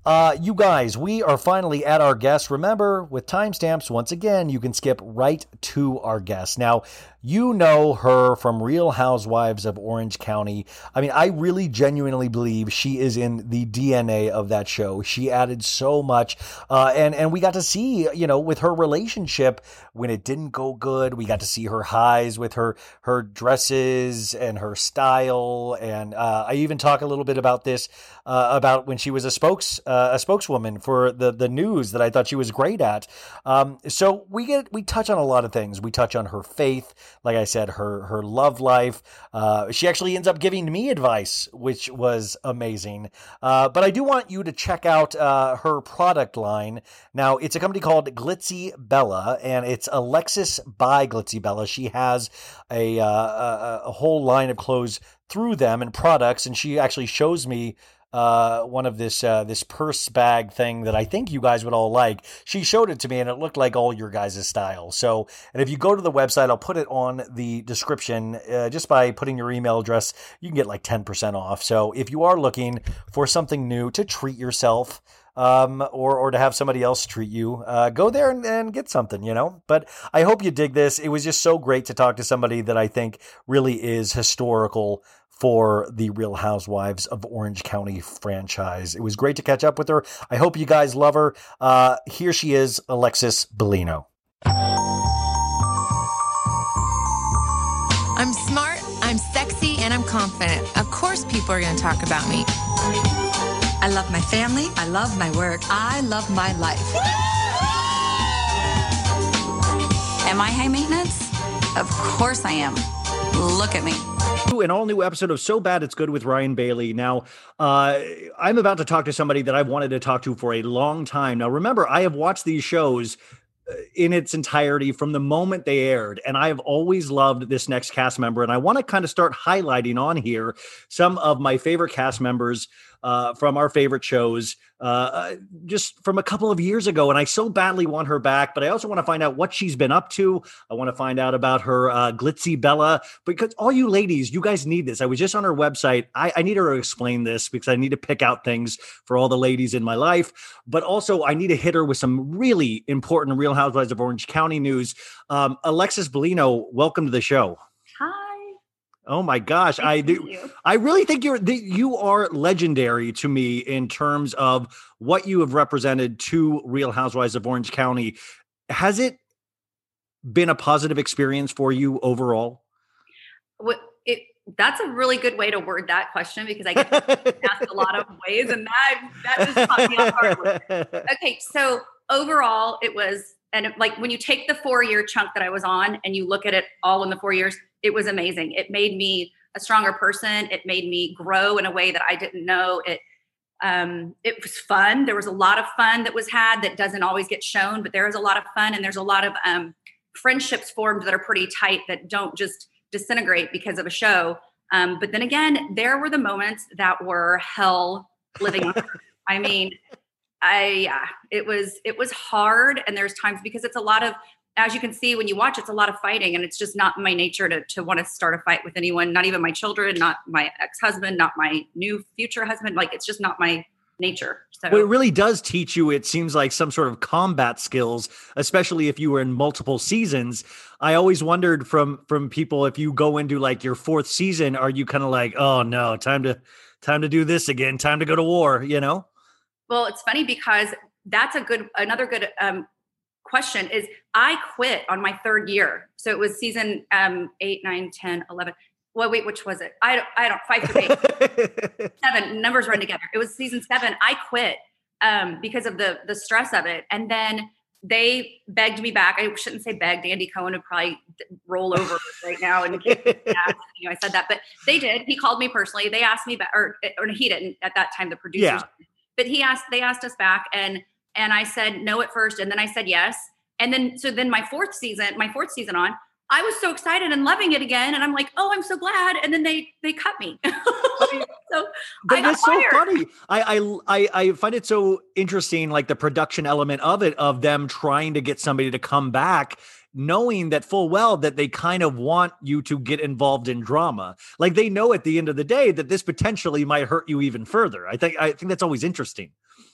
Uh, you guys, we are finally at our guest. Remember, with timestamps, once again, you can skip right to our guest. Now, you know her from Real Housewives of Orange County. I mean, I really genuinely believe she is in the D N A of that show. She added so much. Uh, and, and we got to see, you know, with her relationship, when it didn't go good, we got to see her highs with her, her dresses and her style. And uh, I even talk a little bit about this. Uh, about when she was a spokes uh, a spokeswoman for the the news that I thought she was great at. Um, so we get we touch on a lot of things. We touch on her faith, like I said, her her love life. Uh, she actually ends up giving me advice, which was amazing. Uh, but I do want you to check out uh, her product line. Now, it's a company called Glitzy Bella, and it's Alexis by Glitzy Bella. She has a uh, a, a whole line of clothes through them and products, and she actually shows me uh, one of this uh, this purse bag thing that I think you guys would all like. She showed it to me, and it looked like all your guys' style. So, and if you go to the website, I'll put it on the description. Uh, just by putting your email address, you can get like ten percent off. So if you are looking for something new to treat yourself, Um, or, or to have somebody else treat you, uh, go there and, and get something, you know, but I hope you dig this. It was just so great to talk to somebody that I think really is historical for the Real Housewives of Orange County franchise. It was great to catch up with her. I hope you guys love her. Uh, here she is, Alexis Bellino. I'm smart, I'm sexy, and I'm confident. Of course people are going to talk about me. I love my family. I love my work. I love my life. Am I high maintenance? Of course I am. Look at me. An all-new episode of So Bad It's Good with Ryan Bailey. Now, uh, I'm about to talk to somebody that I've wanted to talk to for a long time. Now, remember, I have watched these shows in its entirety from the moment they aired. And I have always loved this next cast member. And I want to kind of start highlighting on here some of my favorite cast members uh, from our favorite shows uh, just from a couple of years ago. And I so badly want her back, but I also want to find out what she's been up to. I want to find out about her uh, Glitzy Bella, because all you ladies, you guys need this. I was just on her website. I, I need her to explain this because I need to pick out things for all the ladies in my life, but also I need to hit her with some really important Real Housewives of Orange County news. Um, Alexis Bellino, welcome to the show. Oh my gosh. Thank I do. You. I really think you're, you are legendary to me in terms of what you have represented to Real Housewives of Orange County. Has it been a positive experience for you overall? What it, that's a really good way to word that question, because I get asked a lot of ways, and that, that just caught me off guard. Okay. So overall it was, and like when you take the four year chunk that I was on and you look at it all in the four years, it was amazing. It made me a stronger person. It made me grow in a way that I didn't know. It um, it was fun. There was a lot of fun that was had that doesn't always get shown, but there is a lot of fun. And there's a lot of um, friendships formed that are pretty tight that don't just disintegrate because of a show. Um, but then again, there were the moments that were hell living on earth. I mean, I uh, it was it was hard. And there's times, because it's a lot of, as you can see when you watch, it's a lot of fighting, and it's just not my nature to to want to start a fight with anyone, not even my children, not my ex-husband, not my new future husband. Like, it's just not my nature. So well, it really does teach you, it seems like, some sort of combat skills, especially if you were in multiple seasons. I always wondered from from people, if you go into like your fourth season, are you kind of like, oh no, time to time to do this again, time to go to war, you know? Well, it's funny because that's a good, another good um, question is I quit on my third year. So it was season um, eight, nine, ten, eleven. Well, wait, which was it? I don't, I don't, five to eight, seven, numbers run together. It was season seven. I quit um, because of the the stress of it. And then they begged me back. I shouldn't say begged. Andy Cohen would probably roll over right now. And you know, I said that, but they did. He called me personally. They asked me back, or, or he didn't at that time, the producers, yeah. but he asked, they asked us back and, and I said no at first. And then I said yes. And then, so then my fourth season, my fourth season on, I was so excited and loving it again. And I'm like, oh, I'm so glad. And then they, they cut me. So but that's so funny. I, I, I find it so interesting, like the production element of it, of them trying to get somebody to come back, knowing that full well that they kind of want you to get involved in drama. Like they know at the end of the day that this potentially might hurt you even further. I think, I think that's always interesting.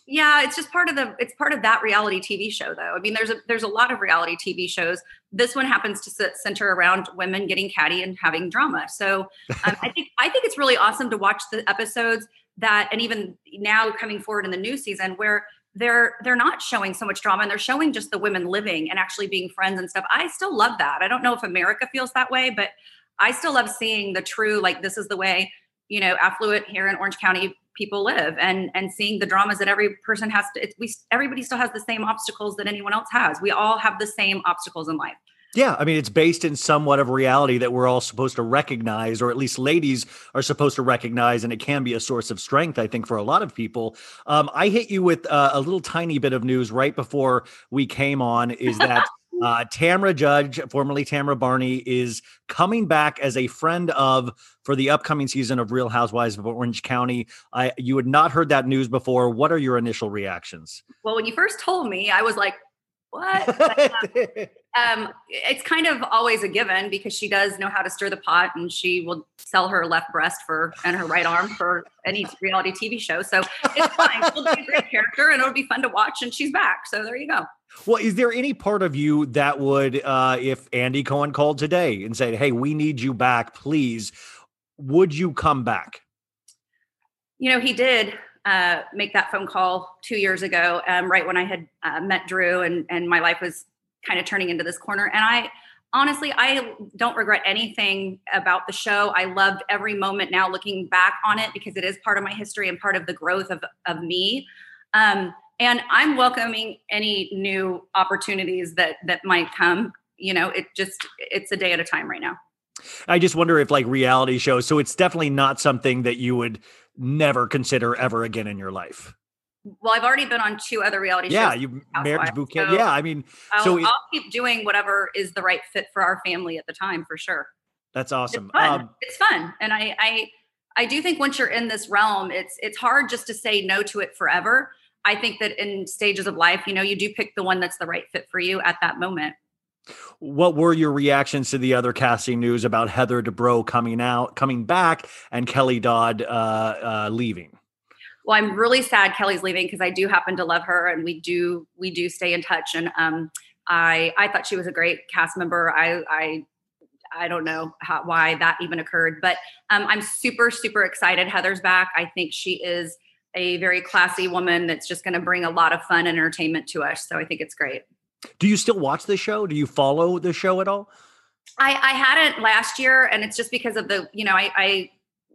Yeah, it's just part of the, it's part of that reality T V show though. I mean, there's a, there's a lot of reality T V shows. This one happens to center around women getting catty and having drama. So um, I think, I think it's really awesome to watch the episodes that, and even now coming forward in the new season where they're, they're not showing so much drama and they're showing just the women living and actually being friends and stuff. I still love that. I don't know if America feels that way, but I still love seeing the true, like, this is the way, you know, affluent here in Orange County people live, and and seeing the dramas that every person has to, it, we, everybody still has the same obstacles that anyone else has. We all have the same obstacles in life. Yeah. I mean, it's based in somewhat of reality that we're all supposed to recognize, or at least ladies are supposed to recognize. And it can be a source of strength, I think, for a lot of people. Um, I hit you with uh, a little tiny bit of news right before we came on, is that Uh, Tamra Judge, formerly Tamra Barney, is coming back as a friend of for the upcoming season of Real Housewives of Orange County. I, you had not heard that news before. What are your initial reactions? Well, when you first told me, I was like, what? But, um, it's kind of always a given because she does know how to stir the pot, and she will sell her left breast for and her right arm for any reality T V show. So it's fine. She'll be a great character, and it'll be fun to watch. And she's back, so there you go. Well, is there any part of you that would, uh, if Andy Cohen called today and said, "Hey, we need you back, please," would you come back? You know, he did uh, make that phone call two years ago, um, right when I had uh, met Drew, and and my life was kind of turning into this corner. And I honestly, I don't regret anything about the show. I loved every moment now looking back on it, because it is part of my history and part of the growth of of me. Um, And I'm welcoming any new opportunities that that might come. You know, it just, it's a day at a time right now. I just wonder if, like, reality shows, so it's definitely not something that you would never consider ever again in your life. Well, I've already been on two other reality yeah, shows. Yeah, you Marriage Bouquet. So yeah, I mean. I'll, so it, I'll keep doing whatever is the right fit for our family at the time, for sure. That's awesome. It's fun. Um, it's fun. And I, I, I do think once you're in this realm, it's it's hard just to say no to it forever. I think that in stages of life, you know, you do pick the one that's the right fit for you at that moment. What were your reactions to the other casting news about Heather Dubrow coming out, coming back, and Kelly Dodd uh, uh, leaving? Well, I'm really sad Kelly's leaving, because I do happen to love her, and we do we do stay in touch. And um, I I thought she was a great cast member. I I I don't know how, why that even occurred, but um, I'm super super excited Heather's back. I think she is a very classy woman that's just going to bring a lot of fun and entertainment to us. So I think it's great. Do you still watch the show? Do you follow the show at all? I, I hadn't last year. And it's just because of the, you know, I, I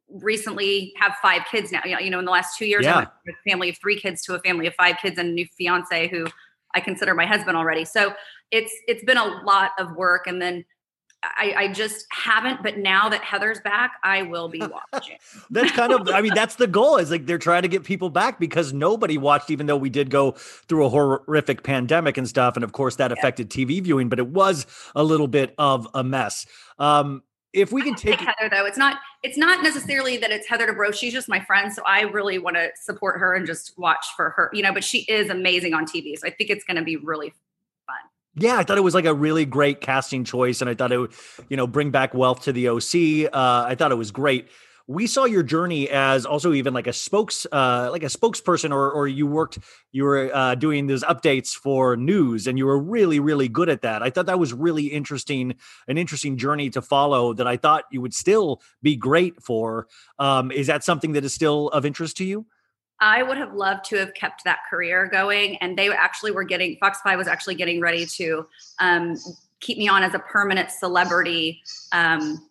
recently have five kids now, you know, in the last two years, yeah. I went from a family of three kids to a family of five kids and a new fiance who I consider my husband already. So it's, it's been a lot of work. And then I, I just haven't, but now that Heather's back, I will be watching. That's kind of, I mean, that's the goal, is like, they're trying to get people back because nobody watched, even though we did go through a horrific pandemic and stuff. And of course that yeah. affected T V viewing, but it was a little bit of a mess. Um, if we I can take Heather though, it's not, it's not necessarily that it's Heather Dubrow. She's just my friend. So I really want to support her and just watch for her, you know, but she is amazing on T V. So I think it's going to be really fun. Yeah, I thought it was like a really great casting choice, and I thought it would, you know, bring back wealth to the O C. Uh, I thought it was great. We saw your journey as also even like a spokes, uh, like a spokesperson, or or you worked, you were uh, doing those updates for news, and you were really, really good at that. I thought that was really interesting, an interesting journey to follow that I thought you would still be great for. Um, is that something that is still of interest to you? I would have loved to have kept that career going. And they actually were getting, Fox five was actually getting ready to um, keep me on as a permanent celebrity um,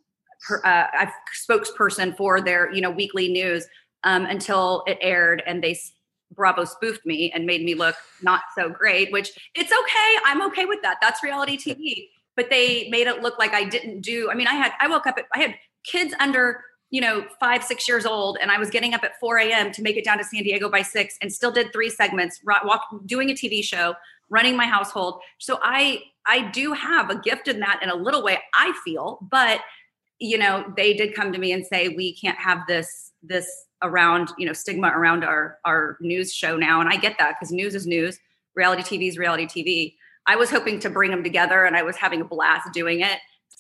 per, uh, spokesperson for their, you know, weekly news um, until it aired and they Bravo spoofed me and made me look not so great, which it's okay. I'm okay with that. That's reality T V. But they made it look like I didn't do, I mean, I had, I woke up at, I had kids under, you know, five, six years old. And I was getting up at four a.m. to make it down to San Diego by six and still did three segments, walk, doing a T V show, running my household. So I, I do have a gift in that in a little way, I feel, but you know, they did come to me and say, we can't have this, this around, you know, stigma around our, our news show now. And I get that because news is news. Reality T V is reality T V. I was hoping to bring them together and I was having a blast doing it,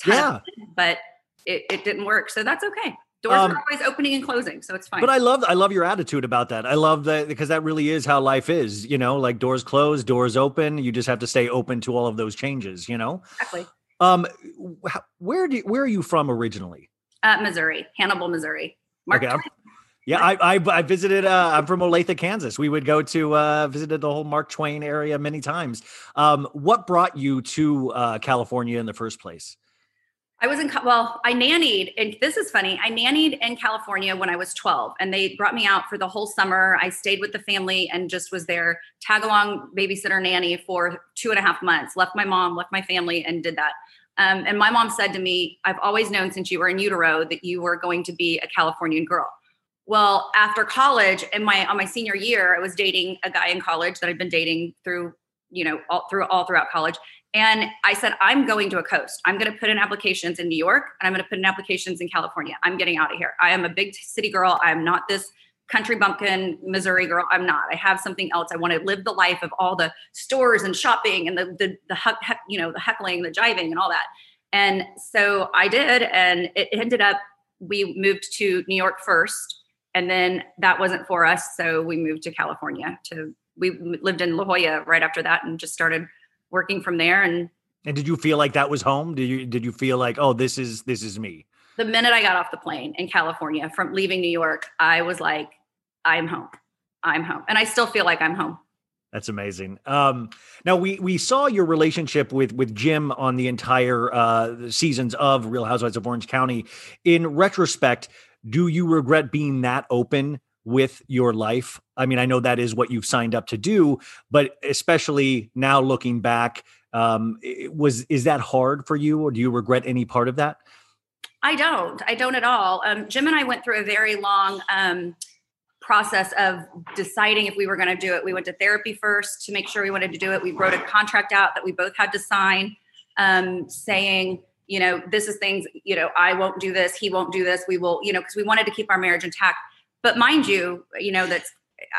yeah. of, but it, it didn't work. So that's okay. Doors um, are always opening and closing, so it's fine. But I love I love your attitude about that. I love that because that really is how life is, you know, like doors close, doors open. You just have to stay open to all of those changes, you know? Exactly. Um, where do where are you from originally? Uh, Missouri, Hannibal, Missouri. Mark okay, yeah, I, I I visited. Uh, I'm from Olathe, Kansas. We would go to uh, visited the whole Mark Twain area many times. Um, what brought you to uh, California in the first place? I was in, well, I nannied, and this is funny. I nannied in California when I was twelve, and they brought me out for the whole summer. I stayed with the family and just was their tag-along babysitter nanny for two and a half months, left my mom, left my family, and did that. Um, and my mom said to me, I've always known since you were in utero that you were going to be a Californian girl. Well, after college, in my on my senior year, I was dating a guy in college that I'd been dating through, you know, all, through, all throughout college. And I said, I'm going to a coast. I'm going to put in applications in New York and I'm going to put in applications in California. I'm getting out of here. I am a big city girl. I'm not this country bumpkin Missouri girl. I'm not. I have something else. I want to live the life of all the stores and shopping and the, the, the heck, heck, you know, the heckling, the jiving and all that. And so I did. And it ended up, we moved to New York first. And then that wasn't for us. So we moved to California to, we lived in La Jolla right after that and just started working from there. And and did you feel like that was home? Did you did you feel like, oh, this is this is me? The minute I got off the plane in California from leaving New York, I was like, I'm home. I'm home. And I still feel like I'm home. That's amazing. Um, now, we we saw your relationship with with Jim on the entire uh, seasons of Real Housewives of Orange County. In retrospect, do you regret being that open with your life? I mean, I know that is what you've signed up to do, but especially now looking back, um, it was, is that hard for you or do you regret any part of that? I don't, I don't at all. Um, Jim and I went through a very long um, process of deciding if we were going to do it. We went to therapy first to make sure we wanted to do it. We wrote a contract out that we both had to sign um, saying, you know, this is things, you know, I won't do this. He won't do this. We will, you know, cause we wanted to keep our marriage intact. But mind you, you know, that's,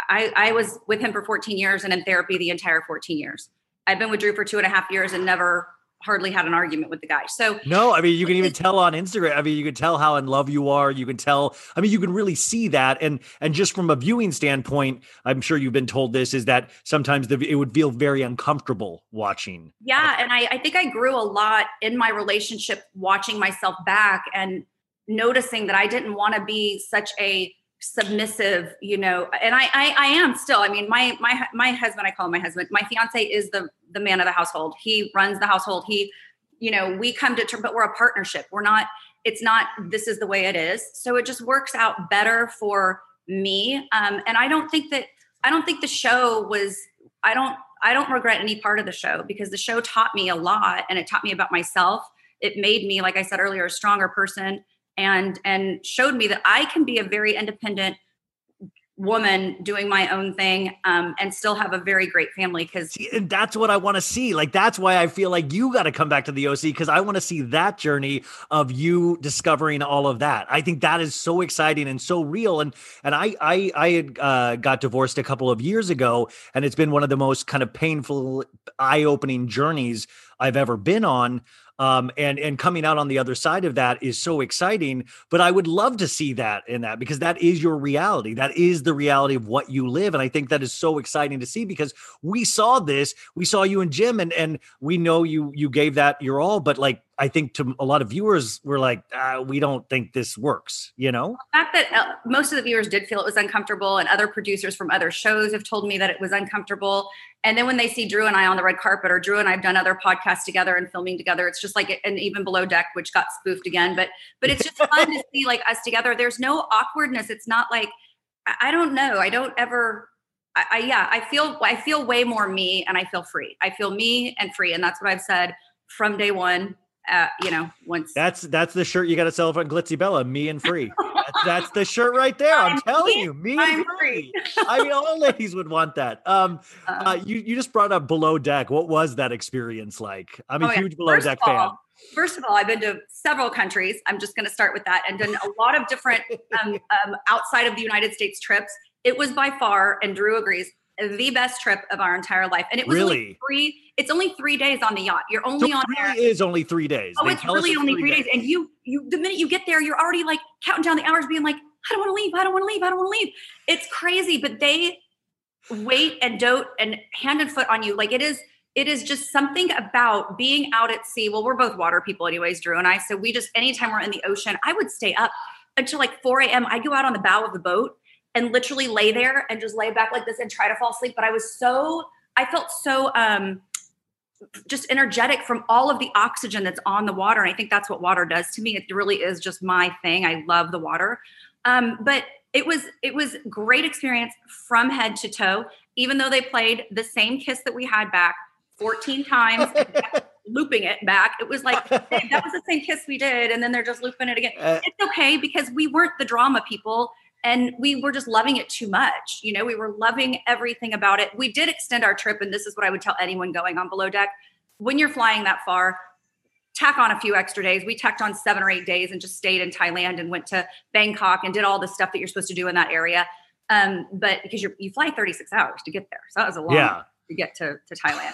I, I was with him for fourteen years and in therapy the entire fourteen years. I've been with Drew for two and a half years and never hardly had an argument with the guy. So no, I mean, you can even tell on Instagram. I mean, you can tell how in love you are. You can tell, I mean, you can really see that. And, and just from a viewing standpoint, I'm sure you've been told this is that sometimes the, it would feel very uncomfortable watching. Yeah. And I, I think I grew a lot in my relationship, watching myself back and noticing that I didn't want to be such a submissive, you know, and I, I, I am still, I mean, my, my, my husband, I call him my husband, my fiance is the, the man of the household. He runs the household. He, you know, we come to terms, but we're a partnership. We're not, it's not, this is the way it is. So it just works out better for me. Um, and I don't think that, I don't think the show was, I don't, I don't regret any part of the show because the show taught me a lot and it taught me about myself. It made me, like I said earlier, a stronger person. And and showed me that I can be a very independent woman doing my own thing um, and still have a very great family. Because that's what I want to see. Like, that's why I feel like you got to come back to the O C because I want to see that journey of you discovering all of that. I think that is so exciting and so real. And, and I, I, I had uh, got divorced a couple of years ago and it's been one of the most kind of painful, eye-opening journeys I've ever been on. Um, and, and coming out on the other side of that is so exciting, but I would love to see that in that, because that is your reality. That is the reality of what you live. And I think that is so exciting to see because we saw this, we saw you and Jim and, and we know you, you gave that your all, but like, I think to a lot of viewers were like, uh, we don't think this works, you know? The fact that most of the viewers did feel it was uncomfortable and other producers from other shows have told me that it was uncomfortable. And then when they see Drew and I on the red carpet or Drew and I've done other podcasts together and filming together, it's just like, and even Below Deck, which got spoofed again, but, but it's just fun to see like us together. There's no awkwardness. It's not like, I don't know. I don't ever, I, I yeah, I feel I feel way more me, and I feel free. I feel me and free, and that's what I've said from day one. Uh, you know, once that's that's the shirt you got to sell for Glitzy Bella, me and free. That's, that's the shirt right there. I'm, I'm telling free. you, me and I'm free. free. I mean, all ladies would want that. Um, um uh, you you just brought up Below Deck. What was that experience like? I'm oh a huge yeah. Below first Deck fan. All, first of all, I've been to several countries. I'm just going to start with that, and done a lot of different um, um outside of the United States trips. It was by far, and Drew agrees, the best trip of our entire life. And it was really only three, it's only three days on the yacht. You're only so on there. It really is only three days. Oh, they it's really only three days. days. And you, you, the minute you get there, you're already like counting down the hours being like, I don't want to leave. I don't want to leave. I don't want to leave. It's crazy, but they wait and dote and hand and foot on you. Like it is, it is just something about being out at sea. Well, we're both water people anyways, Drew and I. So we just, anytime we're in the ocean, I would stay up until like four a.m. I go out on the bow of the boat and literally lay there and just lay back like this and try to fall asleep. But I was so, I felt so um, just energetic from all of the oxygen that's on the water. And I think that's what water does to me. It really is just my thing. I love the water. Um, but it was, it was great experience from head to toe, even though they played the same kiss that we had back fourteen times. Looping it back. It was like, that was the same kiss we did. And then they're just looping it again. Uh, it's okay because we weren't the drama people. And we were just loving it too much. You know, we were loving everything about it. We did extend our trip. And this is what I would tell anyone going on Below Deck. When you're flying that far, tack on a few extra days. We tacked on seven or eight days and just stayed in Thailand and went to Bangkok and did all the stuff that you're supposed to do in that area. Um, but because you're, you fly thirty-six hours to get there. So that was a long yeah. to get to, to Thailand.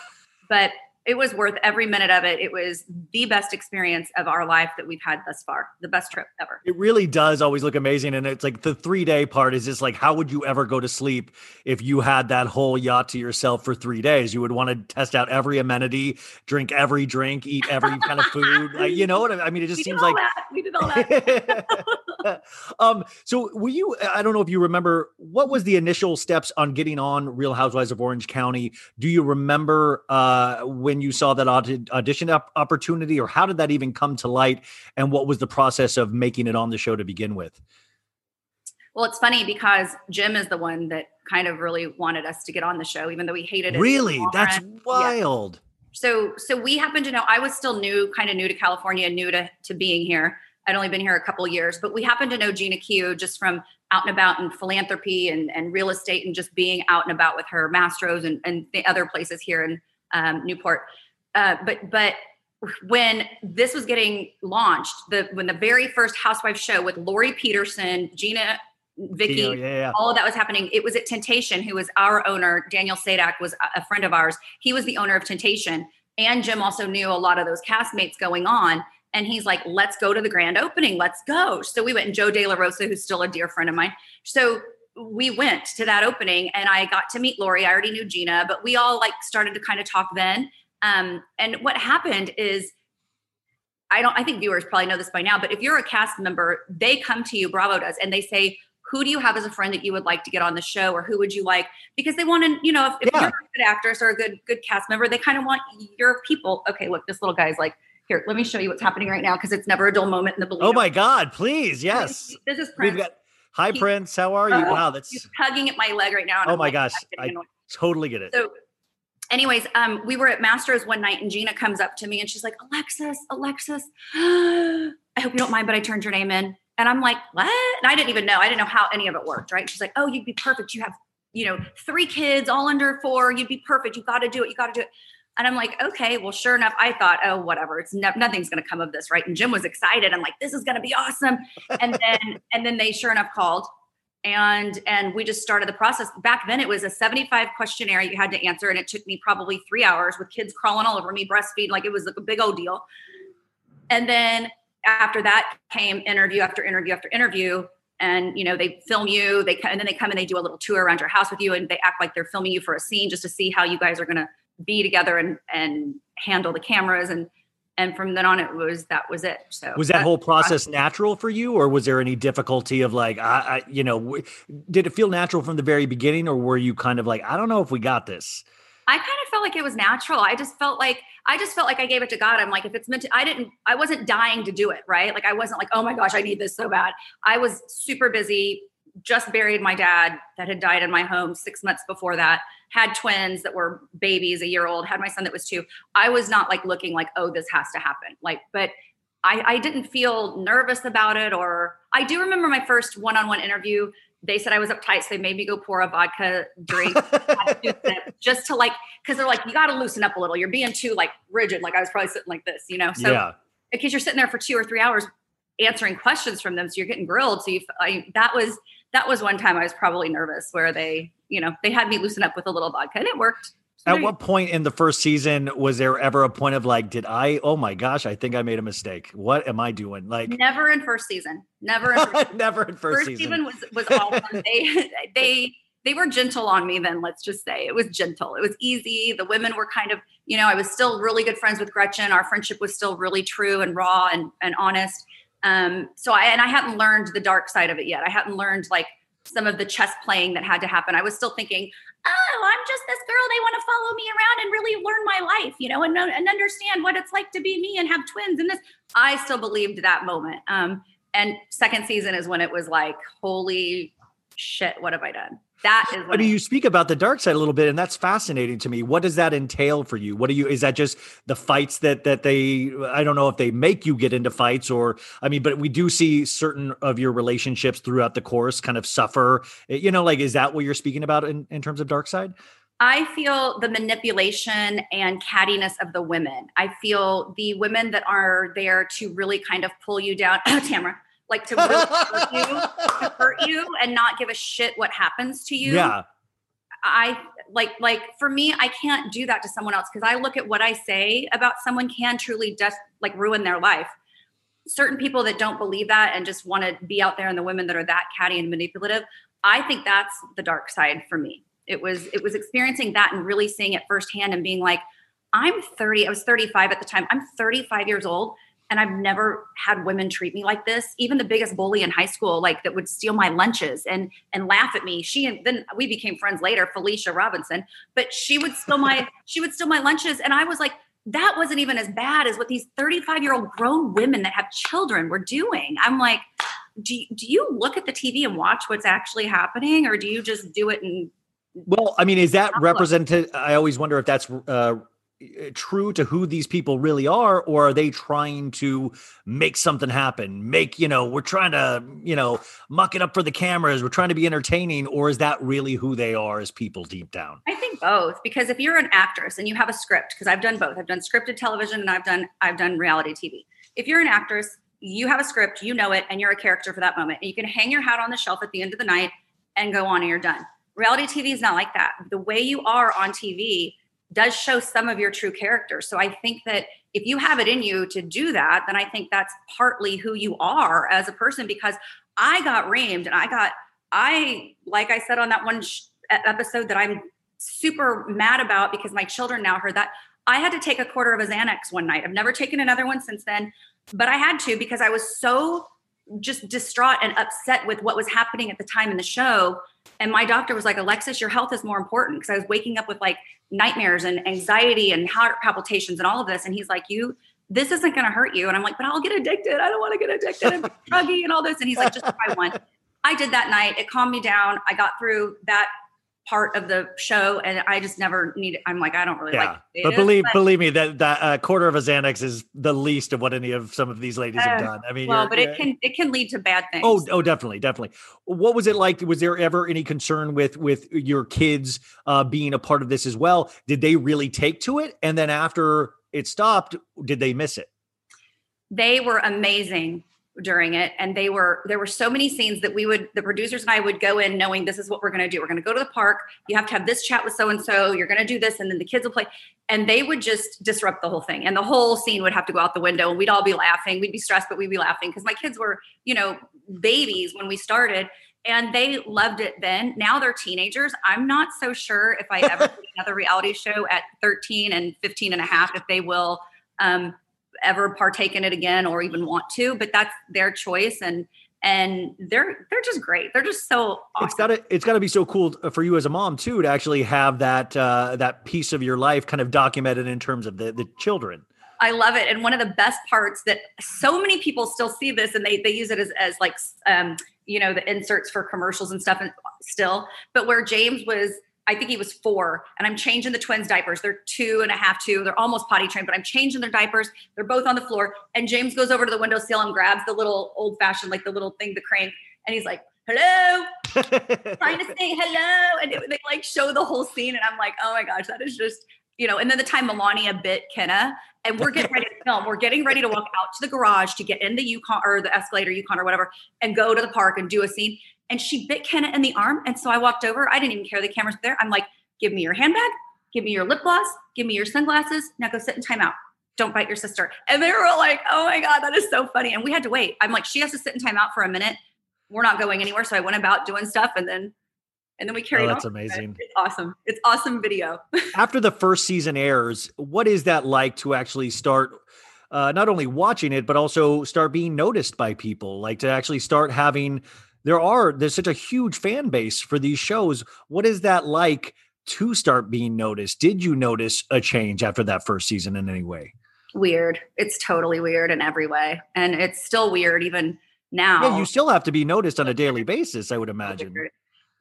But it was worth every minute of it. It was the best experience of our life that we've had thus far. The best trip ever. It really does always look amazing. And it's like the three day part is just like, how would you ever go to sleep if you had that whole yacht to yourself for three days? You would want to test out every amenity, drink every drink, eat every kind of food. Like, you know what I mean? It just we seems like that. We did all that. um, so were you, I don't know if you remember, what was the initial steps on getting on Real Housewives of Orange County? Do you remember uh, when you saw that audition opportunity, or how did that even come to light? And what was the process of making it on the show to begin with? Well, it's funny because Jim is the one that kind of really wanted us to get on the show, even though we hated it. Really? That's wild. Yeah. So, so we happened to know, I was still new, kind of new to California, new to, to being here. I'd only been here a couple of years, but we happened to know Gina Q just from out and about in philanthropy and, and real estate and just being out and about with her Mastro's and, and the other places here in Um, Newport. Uh, but, but when this was getting launched, the, when the very first Housewives show with Lori Peterson, Gina, Vicky, yeah, yeah. all of that was happening. It was at Temptation, who was our owner. Daniel Sadak was a friend of ours. He was the owner of Temptation. And Jim also knew a lot of those castmates going on. And he's like, let's go to the grand opening. Let's go. So we went, and Joe De La Rosa, who's still a dear friend of mine. So we went to that opening and I got to meet Lori. I already knew Gina, but we all like started to kind of talk then. Um, and what happened is, I don't, I think viewers probably know this by now, but if you're a cast member, they come to you, Bravo does, and they say, who do you have as a friend that you would like to get on the show? Or who would you like? Because they want to, you know, if, if yeah. you're a good actress or a good, good cast member, they kind of want your people. Okay, look, this little guy's like, here, let me show you what's happening right now, because it's never a dull moment in the Bellino. Oh my God, please. Yes. This is Prince. We've got- Hi, he, Prince. How are you? Uh, wow, that's he's tugging at my leg right now. And oh I'm my like, gosh, I totally get it. So, anyways, um, we were at Mastro's one night, and Gina comes up to me, and she's like, "Alexis, Alexis, I hope you don't mind, but I turned your name in." And I'm like, "What?" And I didn't even know. I didn't know how any of it worked, right? She's like, "Oh, you'd be perfect. You have, you know, three kids, all under four. You'd be perfect. You got to do it. You got to do it." And I'm like, okay, well, sure enough, I thought, oh, whatever, it's ne- nothing's going to come of this, right? And Jim was excited. I'm like, this is going to be awesome. And then, and then they sure enough called, and and we just started the process. Back then, it was a seventy-five questionnaire you had to answer, and it took me probably three hours with kids crawling all over me, breastfeeding, like it was like a big old deal. And then after that came interview after interview after interview. And, you know, they film you, they and then they come and they do a little tour around your house with you, and they act like they're filming you for a scene just to see how you guys are going to be together and, and handle the cameras. And, and from then on, it was, that was it. So was that whole process natural for you, or was there any difficulty of like, I, I you know, w- did it feel natural from the very beginning, or were you kind of like, I don't know if we got this? I kind of felt like it was natural. I just felt like, I just felt like I gave it to God. I'm like, if it's meant to, I didn't, I wasn't dying to do it. Right. Like I wasn't like, oh my gosh, I need this so bad. I was super busy just buried my dad that had died in my home six months before that, had twins that were babies, a year old, had my son that was two. I was not like looking like, oh, this has to happen. Like, but I, I didn't feel nervous about it. Or I do remember my first one-on-one interview. They said I was uptight, so they made me go pour a vodka drink just to like, because they're like, you got to loosen up a little. You're being too like rigid. Like I was probably sitting like this, you know? So yeah. In case you're sitting there for two or three hours answering questions from them, so you're getting grilled. So you, I, that was, that was one time I was probably nervous where they, you know, they had me loosen up with a little vodka and it worked. So at what point in the first season was there ever a point of like, did I, oh my gosh, I think I made a mistake. What am I doing? Like never in first season, never, in first never in first, first season. First season was, was all fun. They, they, they were gentle on me then, let's just say. It was gentle. It was easy. The women were kind of, you know, I was still really good friends with Gretchen. Our friendship was still really true and raw and, and honest. Um, so I, and I hadn't learned the dark side of it yet. I hadn't learned like some of the chess playing that had to happen. I was still thinking, oh, I'm just this girl. They want to follow me around and really learn my life, you know, and, and understand what it's like to be me and have twins and this. I still believed that moment. Um, and second season is when it was like, holy shit, what have I done? That is what I mean, you speak about the dark side a little bit, and that's fascinating to me. What does that entail for you? What do you, is that just the fights that, that they, I don't know if they make you get into fights or, I mean, but we do see certain of your relationships throughout the course kind of suffer, you know, like, is that what you're speaking about in, in terms of dark side? I feel the manipulation and cattiness of the women. I feel the women that are there to really kind of pull you down. Oh, Tamra. Like to really hurt you, to hurt you and not give a shit what happens to you. Yeah. I like, like for me, I can't do that to someone else. Cause I look at what I say about someone can truly just like ruin their life. Certain people that don't believe that and just want to be out there, and the women that are that catty and manipulative, I think that's the dark side for me. It was, it was experiencing that and really seeing it firsthand and being like, I'm thirty, I was thirty-five at the time. I'm thirty-five years old. And I've never had women treat me like this. Even the biggest bully in high school, like that would steal my lunches and and laugh at me. She and then we became friends later, Felicia Robinson. But she would steal my she would steal my lunches, and I was like, that wasn't even as bad as what these thirty-five-year-old grown women that have children were doing. I'm like, do do you look at the T V and watch what's actually happening, or do you just do it? And well, I mean, is that represented? I always wonder if that's. Uh, true to who these people really are, or are they trying to make something happen? Make, you know, we're trying to, you know, muck it up for the cameras. We're trying to be entertaining. Or is that really who they are as people deep down? I think both, because if you're an actress and you have a script, because I've done both, I've done scripted television and I've done, I've done reality T V. If you're an actress, you have a script, you know it, and you're a character for that moment. And you can hang your hat on the shelf at the end of the night and go on and you're done. Reality T V is not like that. The way you are on T V does show some of your true character. So I think that if you have it in you to do that, then I think that's partly who you are as a person, because I got reamed and I got, I, like I said on that one sh- episode that I'm super mad about because my children now heard that, I had to take a quarter of a Xanax one night. I've never taken another one since then, but I had to because I was so just distraught and upset with what was happening at the time in the show. And my doctor was like, Alexis, your health is more important. Cause I was waking up with like nightmares and anxiety and heart palpitations and all of this. And he's like, you, this isn't going to hurt you. And I'm like, but I'll get addicted. I don't want to get addicted and be druggy and all this. And he's like, just try one. I did that night. It calmed me down. I got through that part of the show, and I just never needed. I'm like, I don't really yeah. like it. But believe, but believe me that that uh, quarter of a Xanax is the least of what any of some of these ladies uh, have done. I mean, well, but it can it can lead to bad things. Oh, oh, definitely, definitely. What was it like? Was there ever any concern with with your kids uh, being a part of this as well? Did they really take to it? And then after it stopped, did they miss it? They were amazing during it. And they were, there were so many scenes that we would, the producers and I would go in knowing this is what we're going to do. We're going to go to the park. You have to have this chat with so-and-so. You're going to do this. And then the kids will play. And they would just disrupt the whole thing. And the whole scene would have to go out the window, and we'd all be laughing. We'd be stressed, but we'd be laughing because my kids were, you know, babies when we started, and they loved it then. Now they're teenagers. I'm not so sure if I ever do another reality show at thirteen and fifteen and a half, if they will, um, ever partake in it again or even want to, but that's their choice. And, and they're, they're just great. They're just so awesome. It's gotta, it's gotta be so cool for you as a mom too, to actually have that, uh, that piece of your life kind of documented in terms of the, the children. I love it. And one of the best parts that so many people still see this and they, they use it as, as like, um, you know, the inserts for commercials and stuff and still, but where James was, I think he was four, and I'm changing the twins' diapers. They're two and a half, two. They're almost potty trained, but I'm changing their diapers. They're both on the floor. And James goes over to the windowsill and grabs the little old fashioned, like the little thing, the crank. And he's like, hello, trying to say hello. And it, they like show the whole scene. And I'm like, oh my gosh, that is just, you know. And then the time Melania bit Kenna, and we're getting ready to film. We're getting ready to walk out to the garage to get in the Yukon or the escalator, Yukon or whatever, and go to the park and do a scene. And she bit Kenna in the arm. And so I walked over. I didn't even care the cameras were there. I'm like, give me your handbag. Give me your lip gloss. Give me your sunglasses. Now go sit in timeout. Don't bite your sister. And they were like, oh my God, that is so funny. And we had to wait. I'm like, she has to sit in timeout for a minute. We're not going anywhere. So I went about doing stuff. And then, and then we carried on. Oh, that's amazing. It's awesome. It's awesome video. After the first season airs, what is that like to actually start uh, not only watching it, but also start being noticed by people? Like to actually start having... There are, there's such a huge fan base for these shows. What is that like to start being noticed? Did you notice a change after that first season in any way? Weird. It's totally weird in every way. And it's still weird even now. Yeah, you still have to be noticed on a daily basis, I would imagine.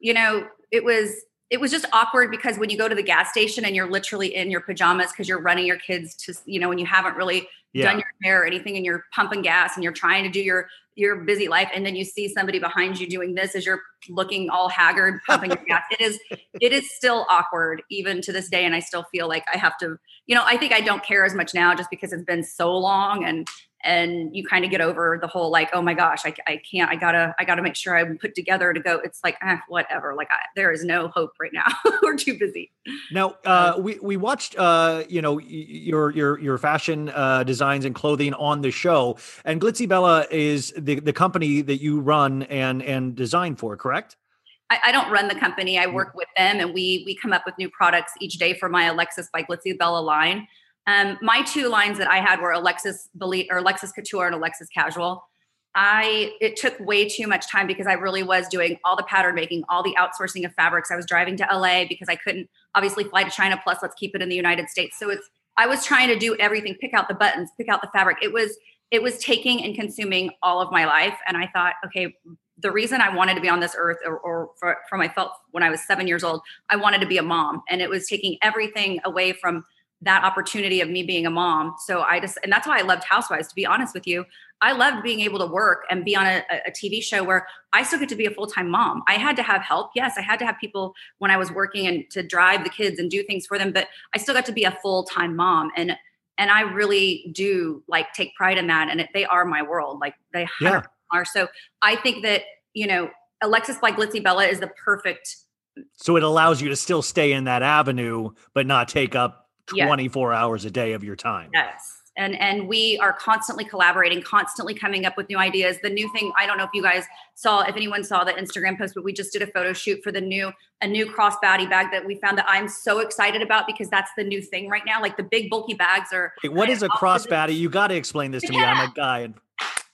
You know, it was, it was just awkward because when you go to the gas station and you're literally in your pajamas because you're running your kids to, you know, and you haven't really yeah. done your hair or anything and you're pumping gas and you're trying to do your, your busy life. And then you see somebody behind you doing this as you're looking all haggard, pumping your gas. It is, it is still awkward even to this day. And I still feel like I have to, you know, I think I don't care as much now just because it's been so long and, and you kind of get over the whole, like, oh my gosh, I, I can't, I gotta, I gotta make sure I'm put together to go. It's like, eh, whatever. Like I, there is no hope right now. We're too busy. Now, uh, we, we watched, uh, you know, your, your, your fashion, uh, designs and clothing on the show, and Glitzy Bella is the, the company that you run and, and design for, correct? I, I don't run the company. I work with them, and we, we come up with new products each day for my Alexis by Glitzy Bella line. Um, my two lines that I had were Alexis Bellino, or Alexis Couture and Alexis Casual. I, it took way too much time because I really was doing all the pattern making, all the outsourcing of fabrics. I was driving to L A because I couldn't obviously fly to China. Plus, let's keep it in the United States. So it's, I was trying to do everything, pick out the buttons, pick out the fabric. It was, it was taking and consuming all of my life. And I thought, okay, the reason I wanted to be on this earth, or, or for, from I felt when I was seven years old, I wanted to be a mom, and it was taking everything away from that opportunity of me being a mom. So I just, and that's why I loved Housewives, to be honest with you. I loved being able to work and be on a, a T V show where I still get to be a full-time mom. I had to have help. Yes. I had to have people when I was working and to drive the kids and do things for them, but I still got to be a full-time mom. And, and I really do like take pride in that. And it, they are my world. Like they yeah. are. So I think that, you know, Alexis by Glitzy Bella is the perfect. So it allows you to still stay in that avenue, but not take up twenty-four yes. hours a day of your time. Yes. And and we are constantly collaborating, constantly coming up with new ideas. The new thing, I don't know if you guys saw, if anyone saw the Instagram post, but we just did a photo shoot for the new, a new crossbody bag that we found that I'm so excited about because that's the new thing right now. Like the big bulky bags are. Wait, what is a crossbody? You got to explain this to Kenna, me. I'm a guy. And-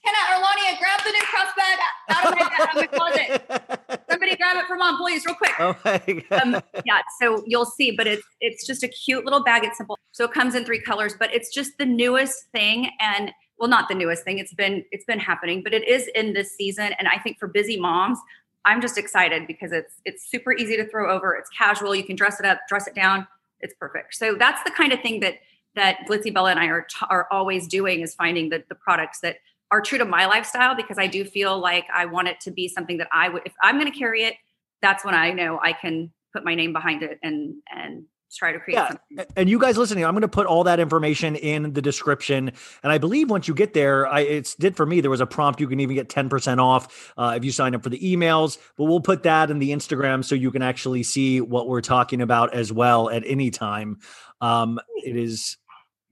Kenna, Arlania, grab the new crossbody out of my, out of my closet. Somebody grab it for mom, please, real quick. Oh my God. Um, yeah, so you'll see, but it's it's just a cute little bag. It's simple. So it comes in three colors, but it's just the newest thing. And well, not the newest thing. It's been it's been happening, but it is in this season. And I think for busy moms, I'm just excited because it's it's super easy to throw over. It's casual. You can dress it up, dress it down. It's perfect. So that's the kind of thing that that Glitzy Bella and I are t- are always doing, is finding the the products that are true to my lifestyle, because I do feel like I want it to be something that I would, if I'm going to carry it, that's when I know I can put my name behind it and, and try to create yeah. something. And you guys listening, I'm going to put all that information in the description. And I believe once you get there, I, it's did for me, there was a prompt. You can even get ten percent off uh, if you sign up for the emails, but we'll put that in the Instagram so you can actually see what we're talking about as well at any time. Um, it is.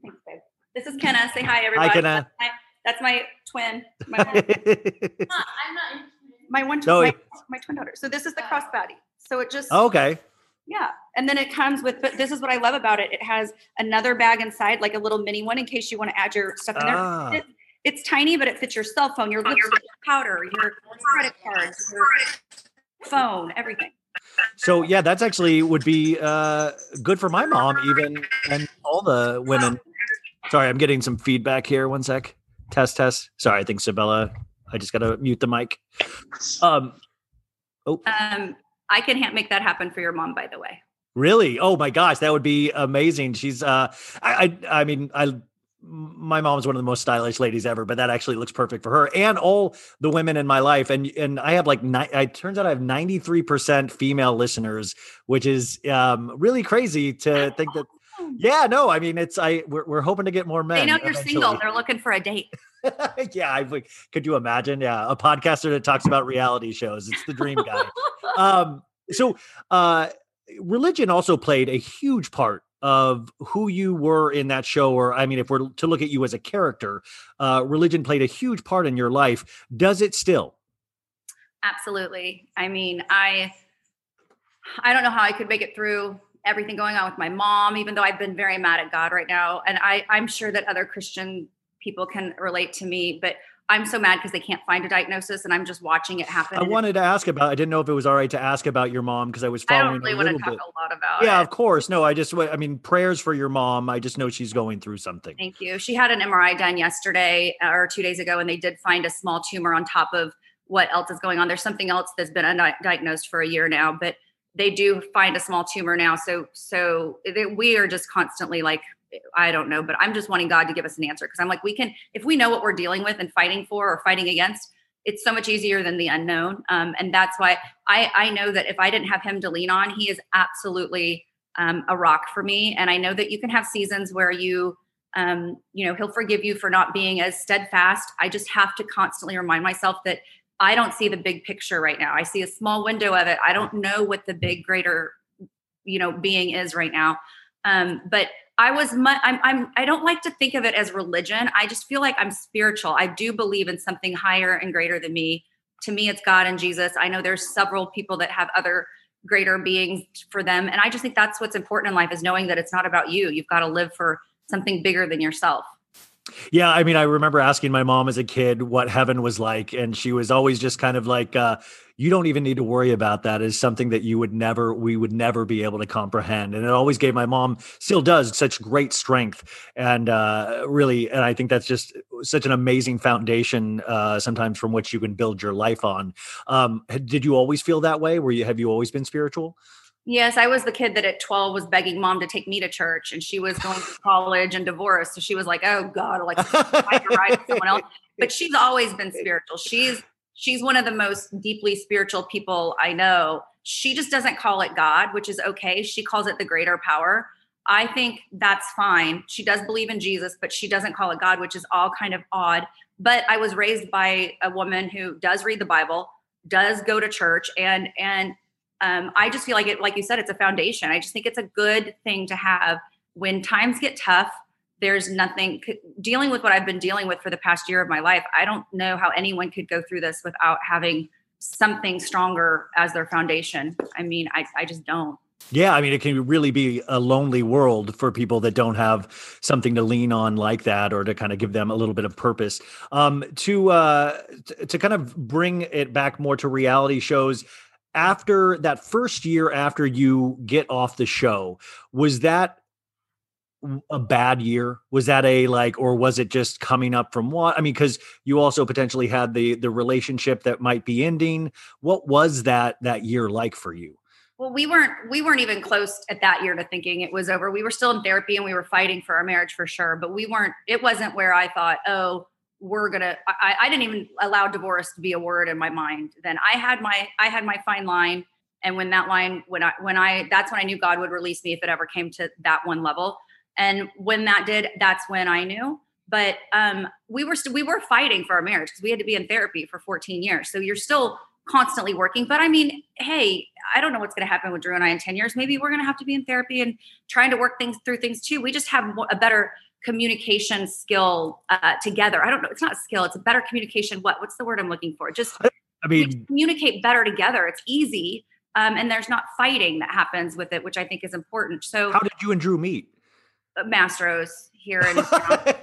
Thanks, babe. This is Kenna. Say hi, everybody. Hi, Kenna. Hi. That's my twin. My one, huh, I'm not my, one tw- no. my, my twin daughter. So this is the crossbody. So it just, okay. Yeah. And then it comes with, but this is what I love about it. It has another bag inside, like a little mini one in case you want to add your stuff in there. Ah. It, it's tiny, but it fits your cell phone, your lipstick, your powder, your credit cards, your phone, everything. So yeah, that's actually would be uh, good for my mom even, and all the women. Sorry, I'm getting some feedback here. One sec. Test, test. Sorry, I think Sabella I just got to mute the mic. Um, oh. Um, I can ha- make that happen for your mom, by the way. Really? Oh my gosh, that would be amazing. She's, uh, I, I, I mean, I, my mom's one of the most stylish ladies ever, but that actually looks perfect for her and all the women in my life. And, and I have like, ni- it turns out I have ninety-three percent female listeners, which is, um, really crazy to think that. Yeah, no, I mean, it's, I, we're, we're hoping to get more men. They know you're eventually single. They're looking for a date. Yeah. I like, could you imagine? Yeah. A podcaster that talks about reality shows. It's the dream guy. um, so, uh, religion also played a huge part of who you were in that show. Or, I mean, if we're to look at you as a character, uh, religion played a huge part in your life. Does it still? Absolutely. I mean, I, I don't know how I could make it through everything going on with my mom, even though I've been very mad at God right now. And I, I'm sure that other Christian people can relate to me, but I'm so mad because they can't find a diagnosis and I'm just watching it happen. I wanted to ask about, I didn't know if it was all right to ask about your mom because I was following I don't really a want to talk bit. a lot about Yeah, it. Of course. No, I just, I mean, prayers for your mom. I just know she's going through something. Thank you. She had an M R I done yesterday or two days ago, and they did find a small tumor on top of what else is going on. There's something else that's been undiagnosed for a year now, but they do find a small tumor now. So, so we are just constantly like, I don't know, but I'm just wanting God to give us an answer. Cause I'm like, we can, if we know what we're dealing with and fighting for, or fighting against, it's so much easier than the unknown. Um, and that's why I, I know that if I didn't have him to lean on, he is absolutely um, a rock for me. And I know that you can have seasons where you, um, you know, he'll forgive you for not being as steadfast. I just have to constantly remind myself that I don't see the big picture right now. I see a small window of it. I don't know what the big greater, you know, being is right now. Um, but I was, mu- I'm, I'm, I don't like to think of it as religion. I just feel like I'm spiritual. I do believe in something higher and greater than me. To me, it's God and Jesus. I know there's several people that have other greater beings for them. And I just think that's what's important in life, is knowing that it's not about you. You've got to live for something bigger than yourself. Yeah. I mean, I remember asking my mom as a kid what heaven was like. And she was always just kind of like, uh, you don't even need to worry about that. It's something that you would never, we would never be able to comprehend. And it always gave my mom, still does, such great strength. And uh, really, and I think that's just such an amazing foundation uh, sometimes from which you can build your life on. Um, did you always feel that way? Were you, have you always been spiritual? Yes, I was the kid that at twelve was begging mom to take me to church, and she was going to college and divorced. So she was like, oh God, like I can ride with someone else. But she's always been spiritual. She's she's one of the most deeply spiritual people I know. She just doesn't call it God, which is okay. She calls it the greater power. I think that's fine. She does believe in Jesus, but she doesn't call it God, which is all kind of odd. But I was raised by a woman who does read the Bible, does go to church, and and Um, I just feel like it, like you said, it's a foundation. I just think it's a good thing to have when times get tough. There's nothing c- dealing with what I've been dealing with for the past year of my life. I don't know how anyone could go through this without having something stronger as their foundation. I mean, I, I just don't. Yeah. I mean, it can really be a lonely world for people that don't have something to lean on like that, or to kind of give them a little bit of purpose. Um, to, uh, t- to kind of bring it back more to reality shows, after that first year, after you get off the show, was that a bad year? Was that a like, or was it just coming up from what? I mean, because you also potentially had the the relationship that might be ending. What was that that year like for you? Well, we weren't we weren't even close at that year to thinking it was over. We were still in therapy and we were fighting for our marriage for sure, but we weren't. It wasn't where I thought, oh. We're gonna. I, I didn't even allow divorce to be a word in my mind. Then I had my I had my fine line, and when that line, when I when I that's when I knew God would release me if it ever came to that one level. And when that did, that's when I knew. But um, we were st- we were fighting for our marriage because we had to be in therapy for fourteen years. So you're still constantly working. But I mean, hey, I don't know what's going to happen with Drew and I in ten years. Maybe we're going to have to be in therapy and trying to work things through things too. We just have a better communication skill uh, together. I don't know. It's not skill. It's a better communication. What, what's the word I'm looking for? Just, I mean, communicate better together. It's easy. Um, and there's not fighting that happens with it, which I think is important. So how did you and Drew meet? Uh, Mastro's here in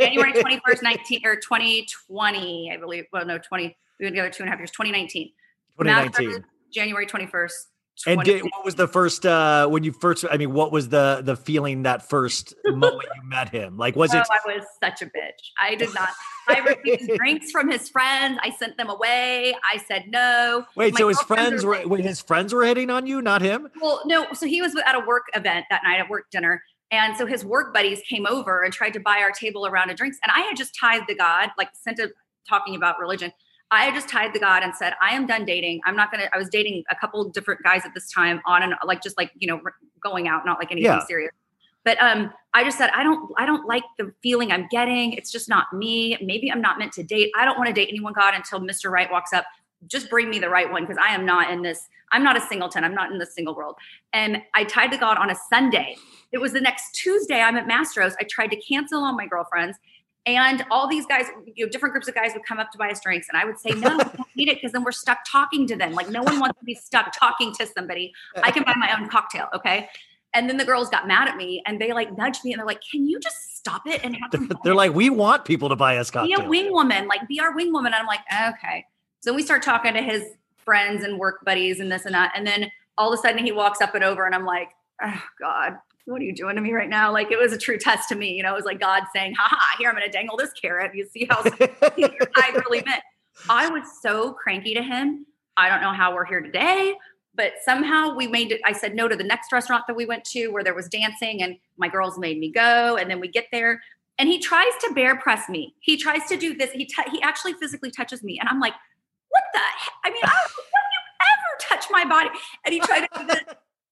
January twenty-first, nineteen or twenty twenty, I believe. Well, no, twenty, we were together two and a half years, twenty nineteen. twenty nineteen. Mastro's, January twenty-first, And did, what was the first, uh, when you first, I mean, what was the the feeling that first moment you met him? Like, was oh, it? I was such a bitch. I did not. I refused drinks from his friends. I sent them away. I said no. Wait, My so his friends were, wait, his friends were hitting on you, not him? Well, no. So he was at a work event that night, at work dinner. And so his work buddies came over and tried to buy our table a round of drinks. And I had just tied the God, like sent a, talking about religion. I had just tied the God and said, I am done dating. I'm not going to, I was dating a couple different guys at this time on and like, just like, you know, going out, not like anything yeah. serious. But um, I just said, I don't, I don't like the feeling I'm getting. It's just not me. Maybe I'm not meant to date. I don't want to date anyone, God, until Mister Right walks up. Just bring me the right one. Cause I am not in this. I'm not a singleton. I'm not in the single world. And I tied the God on a Sunday. It was the next Tuesday. I'm at Mastro's. I tried to cancel all my girlfriends. And all these guys, you know, different groups of guys would come up to buy us drinks. And I would say, no, we don't need it because then we're stuck talking to them. Like no one wants to be stuck talking to somebody. I can buy my own cocktail. Okay. And then the girls got mad at me and they like nudged me and they're like, can you just stop it? And have them they're like, we want people to buy us cocktails. Be a wing woman, like be our wing woman. And I'm like, okay. So we start talking to his friends and work buddies and this and that. And then all of a sudden he walks up and over and I'm like, oh God. What are you doing to me right now? Like it was a true test to me. You know, it was like God saying, ha ha, here, I'm going to dangle this carrot. You see how I really meant. I was so cranky to him. I don't know how we're here today, but somehow we made it. I said no to the next restaurant that we went to where there was dancing and my girls made me go. And then we get there and he tries to bear press me. He tries to do this. He, t- he actually physically touches me. And I'm like, what the heck? I mean, I don't, don't you ever touch my body. And he tried to do this.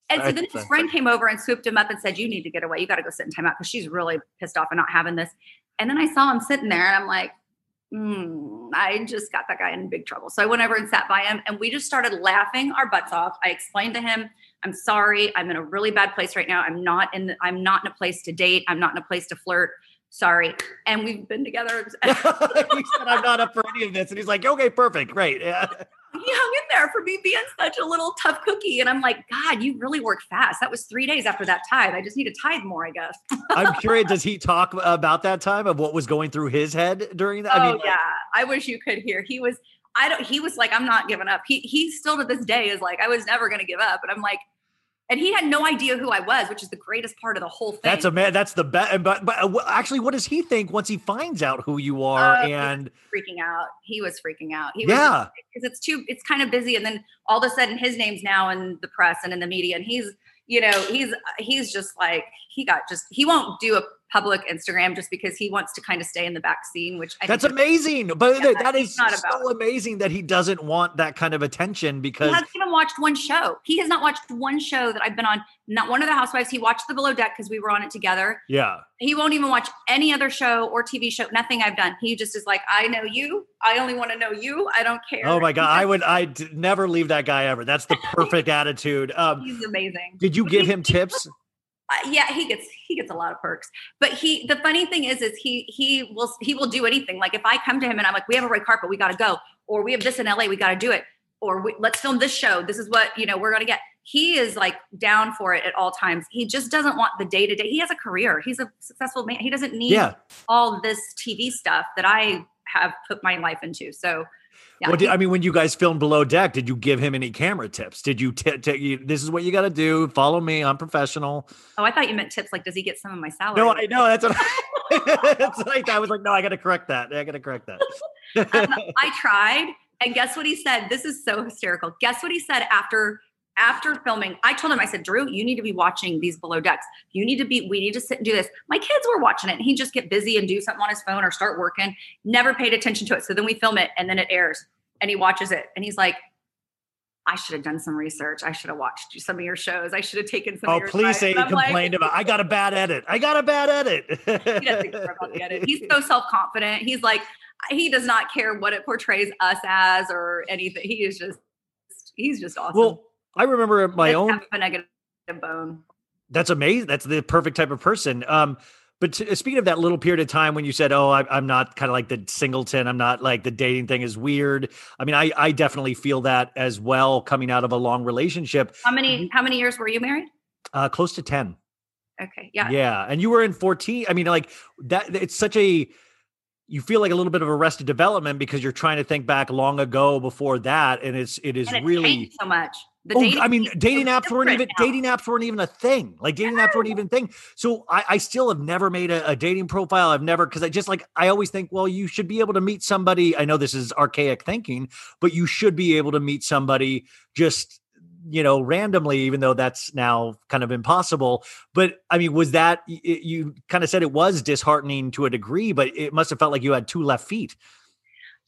And so then his friend came over and swooped him up and said, you need to get away. You got to go sit in time out because she's really pissed off and not having this. And then I saw him sitting there and I'm like, mm, I just got that guy in big trouble. So I went over and sat by him and we just started laughing our butts off. I explained to him, I'm sorry. I'm in a really bad place right now. I'm not in, the, I'm not in a place to date. I'm not in a place to flirt. Sorry. And we've been together. He said, I'm not up for any of this. And he's like, okay, perfect. Great. Yeah. He hung in there for me being such a little tough cookie. And I'm like, God, you really work fast. That was three days after that tithe. I just need to tithe more, I guess. I'm curious, does he talk about that time of what was going through his head during that? Oh, I mean, yeah. Like- I wish you could hear. He was, I don't, he was like, I'm not giving up. He, he still to this day is like, I was never going to give up. And I'm like, and he had no idea who I was, which is the greatest part of the whole thing. That's a man. That's the best. But, but actually, what does he think once he finds out who you are? Uh, and freaking out. He was freaking out. He was, yeah, because it's too. It's kind of busy, and then all of a sudden, his name's now in the press and in the media, and he's, you know, he's he's just like he got just. He won't do a public Instagram just because he wants to kind of stay in the back scene. Which I that's think amazing. Is, but yeah, that is not so about. Amazing that he doesn't want that kind of attention because. He watched one show. He has not watched one show that I've been on. Not one of the Housewives. He watched the Below Deck because we were on it together. Yeah. He won't even watch any other show or T V show. Nothing I've done. He just is like, I know you. I only want to know you. I don't care. Oh my God. I would, I never leave that guy ever. That's the perfect attitude. Um, He's amazing. Did you but give he, him he, tips? Uh, yeah, he gets, he gets a lot of perks, but he, the funny thing is, is he, he will, he will do anything. Like if I come to him and I'm like, we have a red carpet, we got to go, or we have this in L A, we got to do it. Or we, let's film this show. This is what, you know, we're going to get. He is like down for it at all times. He just doesn't want the day to day. He has a career. He's a successful man. He doesn't need yeah. all this T V stuff that I have put my life into. So, yeah. Well, did, I mean, when you guys filmed Below Deck, did you give him any camera tips? Did you, t- t- you this is what you got to do. Follow me. I'm professional. Oh, I thought you meant tips. Like, does he get some of my salary? No, I know. That's what I it's like, I was like, no, I got to correct that. I got to correct that. um, I tried. And guess what he said? This is so hysterical. Guess what he said after after filming? I told him, I said, Drew, you need to be watching these Below Decks. You need to be, we need to sit and do this. My kids were watching it and he'd just get busy and do something on his phone or start working, never paid attention to it. So then we film it and then it airs and he watches it. And he's like, I should have done some research. I should have watched some of your shows. I should have taken some oh, of your Oh, please say you complained like, about, I got a bad edit. I got a bad edit. He doesn't care about the edit. He's so self-confident. He's like, he does not care what it portrays us as or anything. He is just, he's just awesome. Well, I remember my it's own a negative bone. That's amazing. That's the perfect type of person. Um, but to, speaking of that little period of time when you said, oh, I, I'm not kind of like the singleton. I'm not like the dating thing is weird. I mean, I, I definitely feel that as well coming out of a long relationship. How many, how many years were you married? Uh, close to ten. Okay. Yeah. Yeah. And you were in fourteen. I mean, like that, it's such a, you feel like a little bit of arrested development because you're trying to think back long ago before that. And it's, it is and it really so much. The oh, dating I mean, dating apps weren't even now. dating apps weren't even a thing. Like dating yeah. apps weren't even a thing. So I, I still have never made a, a dating profile. I've never because I just like I always think, well, you should be able to meet somebody. I know this is archaic thinking, but you should be able to meet somebody just, you know, randomly, even though that's now kind of impossible. But I mean, was that it, you kind of said it was disheartening to a degree, but it must have felt like you had two left feet.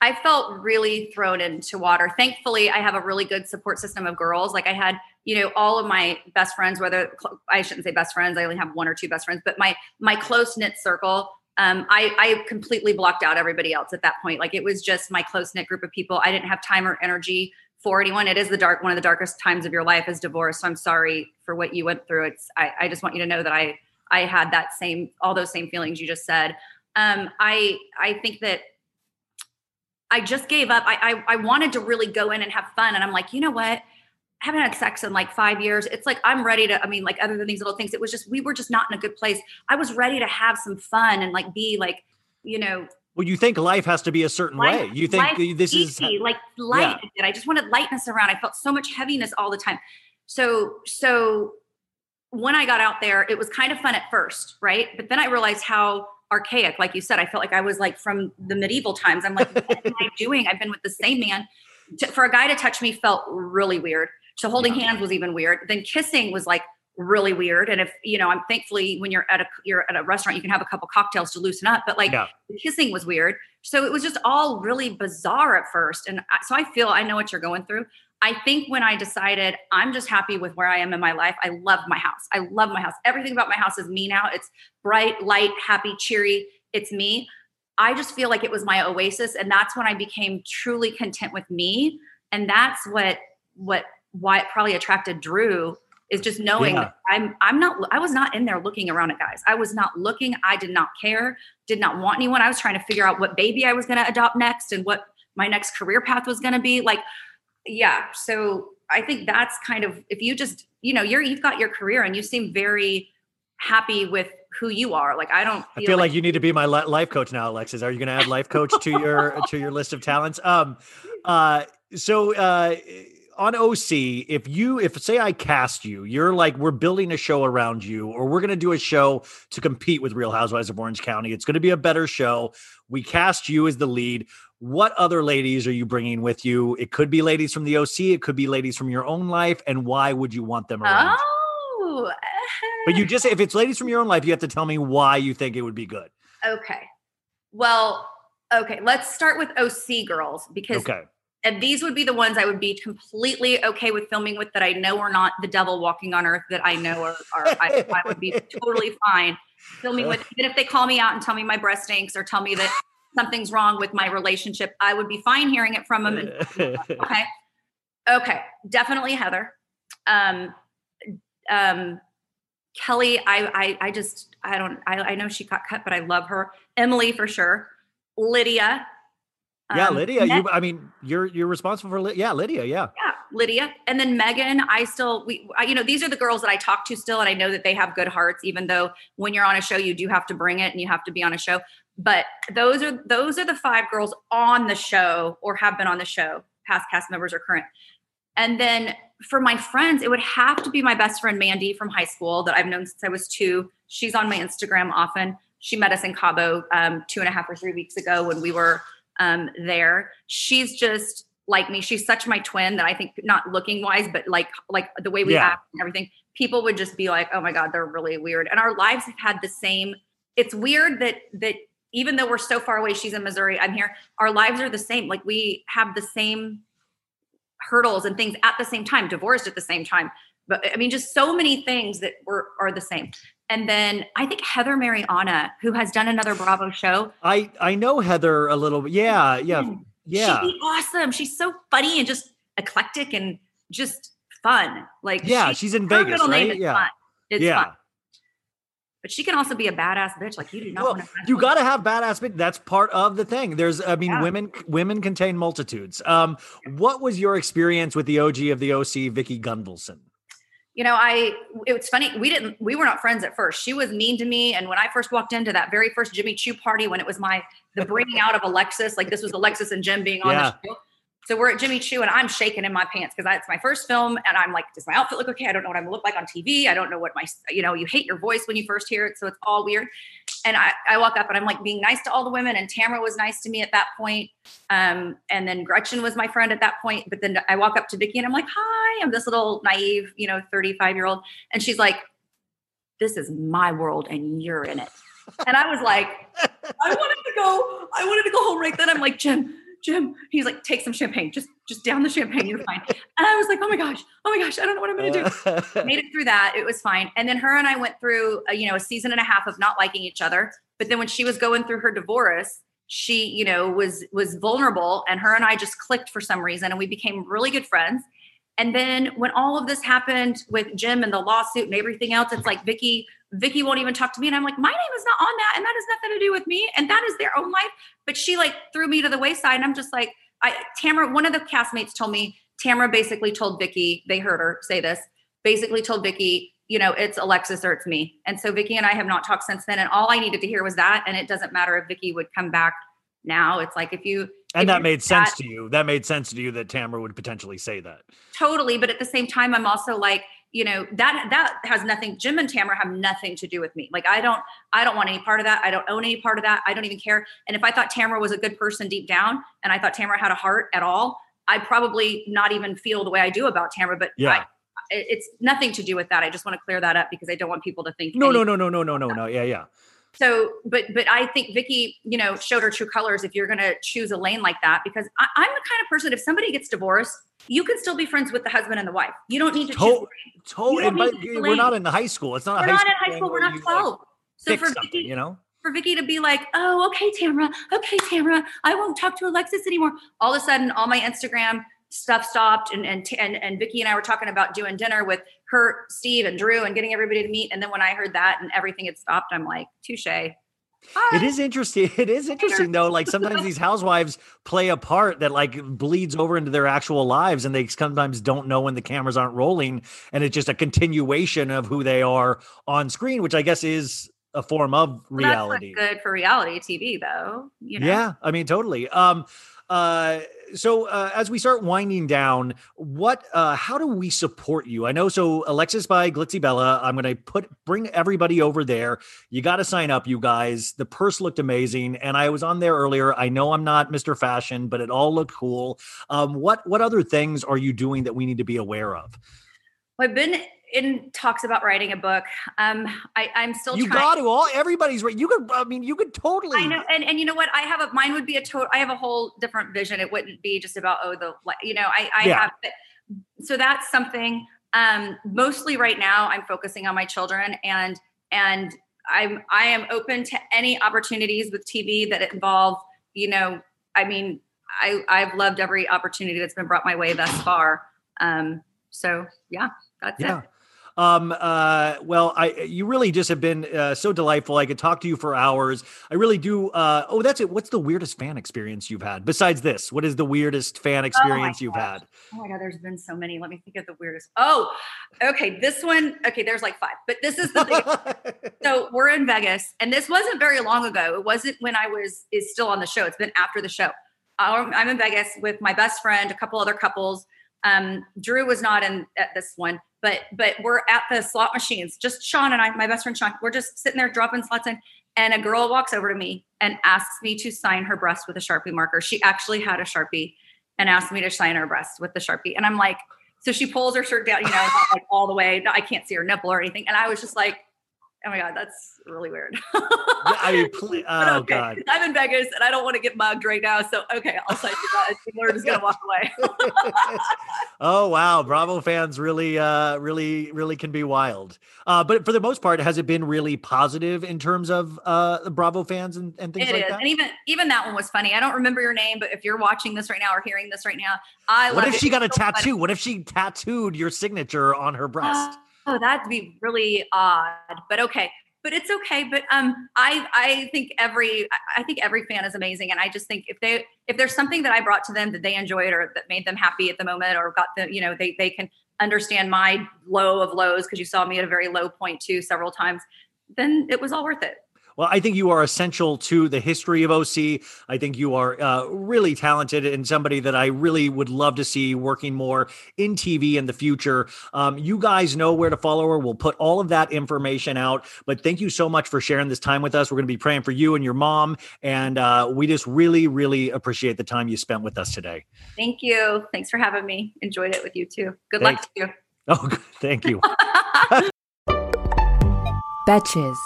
I felt really thrown into water. Thankfully, I have a really good support system of girls. Like I had, you know, all of my best friends, whether I shouldn't say best friends, I only have one or two best friends, but my, my close knit circle, um, I, I completely blocked out everybody else at that point. Like it was just my close knit group of people. I didn't have time or energy for anyone. It is the dark, one of the darkest times of your life is divorce. So I'm sorry for what you went through. It's, I, I just want you to know that I, I had that same, all those same feelings you just said. Um, I, I think that, I just gave up. I, I I wanted to really go in and have fun. And I'm like, you know what? I haven't had sex in like five years. It's like, I'm ready to, I mean, like other than these little things, it was just, we were just not in a good place. I was ready to have some fun and like, be like, you know. Well, you think life has to be a certain life, way. You think this easy, is. Like light. Yeah. I just wanted lightness around. I felt so much heaviness all the time. So, so when I got out there, it was kind of fun at first. Right. But then I realized how archaic, like you said, I felt like I was like from the medieval times. I'm like, what am I doing? I've been with the same man. To, for a guy to touch me felt really weird. So holding yeah. hands was even weird. Then kissing was like really weird. And if you know, I'm thankfully when you're at a you're at a restaurant, you can have a couple cocktails to loosen up. But like yeah. kissing was weird. So it was just all really bizarre at first. And I, so I feel I know what you're going through. I think when I decided I'm just happy with where I am in my life, I love my house. I love my house. Everything about my house is me now. It's bright, light, happy, cheery. It's me. I just feel like it was my oasis. And that's when I became truly content with me. And that's what, what, why it probably attracted Drew is just knowing yeah. that I'm, I'm not, I was not in there looking around at guys. I was not looking. I did not care, did not want anyone. I was trying to figure out what baby I was going to adopt next and what my next career path was going to be like. Yeah. So I think that's kind of, if you just, you know, you're, you've got your career and you seem very happy with who you are. Like, I don't feel, I feel like, like you need to be my life coach now, Alexis. Are you going to add life coach to your, to your list of talents? Um, uh, so, uh, on O C, if you, if say I cast you, you're like, we're building a show around you, or we're going to do a show to compete with Real Housewives of Orange County. It's going to be a better show. We cast you as the lead. What other ladies are you bringing with you? It could be ladies from the O C. It could be ladies from your own life. And why would you want them around? Oh, but you just, if it's ladies from your own life, you have to tell me why you think it would be good. Okay. Well, okay. Let's start with O C girls because okay. And these would be the ones I would be completely okay with filming with that I know are not the devil walking on earth that I know are, are I, I would be totally fine filming with. Even if they call me out and tell me my breast stinks or tell me that something's wrong with my relationship, I would be fine hearing it from them. And, okay. Okay. Definitely Heather. Um, um, Kelly, I, I, I just, I don't, I, I know she got cut, but I love her. Emily for sure. Lydia. Yeah, um, Lydia. Meg- you, I mean, you're you're responsible for Ly- yeah, Lydia. Yeah, yeah, Lydia, and then Megan. I still, we, I, you know, these are the girls that I talk to still, and I know that they have good hearts. Even though when you're on a show, you do have to bring it, and you have to be on a show. But those are those are the five girls on the show, or have been on the show, past cast members or current. And then for my friends, it would have to be my best friend Mandy from high school that I've known since I was two. She's on my Instagram often. She met us in Cabo um, two and a half or three weeks ago when we were. Um, there. She's just like me. She's such my twin that I think not looking wise, but like, like the way we yeah. act and everything, people would just be like, oh my God, they're really weird. And our lives have had the same. It's weird that, that even though we're so far away, she's in Missouri, I'm here. Our lives are the same. Like we have the same hurdles and things at the same time, divorced at the same time. But I mean, just so many things that were, are the same. And then I think Heather Mariana, who has done another Bravo show. I, I know Heather a little bit. Yeah, yeah, yeah. She'd be awesome. She's so funny and just eclectic and just fun. Like yeah, she, she's in her Vegas, right? Is yeah, fun. It's yeah. fun. But she can also be a badass bitch. Like you do not well, want to. You got to have badass bitch. That's part of the thing. There's, I mean, yeah. women, women contain multitudes. Um, what was your experience with the O G of the O C, Vicki Gunvalson? You know, I, it was funny. We didn't, we were not friends at first. She was mean to me. And when I first walked into that very first Jimmy Choo party, when it was my, the bringing out of Alexis, like this was Alexis and Jim being on yeah. the show. So we're at Jimmy Choo and I'm shaking in my pants because it's my first film. And I'm like, does my outfit look okay? I don't know what I'm gonna look like on T V. I don't know what my, you know, you hate your voice when you first hear it. So it's all weird. And I, I walk up and I'm like being nice to all the women. And Tamra was nice to me at that point. Um, and then Gretchen was my friend at that point. But then I walk up to Vicky and I'm like, hi, I'm this little naive, you know, thirty-five year old. And she's like, this is my world and you're in it. And I was like, I wanted to go, I wanted to go home right then. I'm like, Jim, Jim, he's like, take some champagne, just, just down the champagne. You're fine. And I was like, oh my gosh, oh my gosh, I don't know what I'm going to do. Made it through that. It was fine. And then her and I went through, a, you know, a season and a half of not liking each other. But then when she was going through her divorce, she, you know, was, was vulnerable, and her and I just clicked for some reason. And we became really good friends. And then when all of this happened with Jim and the lawsuit and everything else, it's like, Vicky, Vicky won't even talk to me. And I'm like, my name is not on that. And that has nothing to do with me. And that is their own life. But she like threw me to the wayside. And I'm just like, I, Tamra, one of the castmates told me, Tamra basically told Vicky, they heard her say this, basically told Vicky, you know, it's Alexis or it's me. And so Vicky and I have not talked since then. And all I needed to hear was that. And it doesn't matter if Vicky would come back now. It's like, if you, and that made sense to you. That made sense to you that Tamra would potentially say that. Totally. But at the same time, I'm also like, you know, that, that has nothing, Jim and Tamra have nothing to do with me. Like, I don't, I don't want any part of that. I don't own any part of that. I don't even care. And if I thought Tamra was a good person deep down, and I thought Tamra had a heart at all, I probably not even feel the way I do about Tamra, but yeah. I, it's nothing to do with that. I just want to clear that up because I don't want people to think. No, no, no, no, no, no, no, no. Yeah. Yeah. So, but, but I think Vicky, you know, showed her true colors if you're going to choose a lane like that, because I, I'm the kind of person, if somebody gets divorced, you can still be friends with the husband and the wife. You don't need to totally, choose. Totally. But to we're not in the high school. It's not, we're not in high school. We're not twelve. Like, so for Vicky, you know, for Vicky to be like, oh, okay, Tamra. Okay, Tamra. I won't talk to Alexis anymore. All of a sudden, all my Instagram stuff stopped. And, and, and, and Vicky and I were talking about doing dinner with her, Steve and Drew and getting everybody to meet. And then when I heard that and everything had stopped, I'm like, touche. Hi. It is interesting. It is interesting though. Like sometimes these housewives play a part that like bleeds over into their actual lives. And they sometimes don't know when the cameras aren't rolling, and it's just a continuation of who they are on screen, which I guess is a form of reality. Well, that's not good for reality T V though. You know? Yeah. I mean, totally. Um, uh, So uh, as we start winding down, what, uh, how do we support you? I know. So Alexis by Glitzy Bella, I'm going to put, bring everybody over there. You got to sign up, you guys. The purse looked amazing. And I was on there earlier. I know I'm not Mister Fashion, but it all looked cool. Um, what, what other things are you doing that we need to be aware of? Well, I've been in talks about writing a book. Um, I, I'm still you trying. got to all everybody's right. You could, I mean, you could totally. I know, and and you know what? I have a mine would be a total. I have a whole different vision. It wouldn't be just about oh the you know I I yeah. have but, so that's something. Um, mostly right now, I'm focusing on my children, and and I'm I am open to any opportunities with T V that involve you know I mean I I've loved every opportunity that's been brought my way thus far. Um, so yeah, that's yeah. it. Um, uh, well, I, you really just have been, uh, so delightful. I could talk to you for hours. I really do. Uh, oh, that's it. What's the weirdest fan experience you've had besides this? What is the weirdest fan experience oh you've gosh. had? Oh my God, there's been so many. Let me think of the weirdest. Oh, okay. This one. Okay. There's like five, but this is the thing. So we're in Vegas, and this wasn't very long ago. It wasn't when I was, is still on the show. It's been after the show. Um, I'm in Vegas with my best friend, a couple other couples. Um, Drew was not in at this one. But but we're at the slot machines, just Sean and I, my best friend Sean, we're just sitting there dropping slots in, and a girl walks over to me and asks me to sign her breast with a Sharpie marker. She actually had a Sharpie and asked me to sign her breast with the Sharpie. And I'm like, so she pulls her shirt down, you know, like all the way. I can't see her nipple or anything. And I was just like, oh my God, that's really weird. I mean, please, oh okay, God. I'm in Vegas and I don't want to get mugged right now. So, okay, I'll sign you that. We're just going to walk away. Oh, wow. Bravo fans really, uh, really, really can be wild. Uh, but for the most part, has it been really positive in terms of uh, Bravo fans and, and things it like is. that? And even, even that one was funny. I don't remember your name, but if you're watching this right now or hearing this right now, I What love if it. she got it's a so tattoo? Funny. What if she tattooed your signature on her breast? Uh, Oh, that'd be really odd, but okay. But it's okay. But um, I I think every I think every fan is amazing, and I just think if they if there's something that I brought to them that they enjoyed or that made them happy at the moment or got them, you know, they they can understand my low of lows because you saw me at a very low point too several times, then it was all worth it. well, I think you are essential to the history of O C. I think you are uh, really talented and somebody that I really would love to see working more in T V in the future. Um, you guys know where to follow her. We'll put all of that information out, but thank you so much for sharing this time with us. We're going to be praying for you and your mom. And uh, we just really, really appreciate the time you spent with us today. Thank you. Thanks for having me. Enjoyed it with you too. Good Thanks. Luck to you. Oh, thank you. Betches.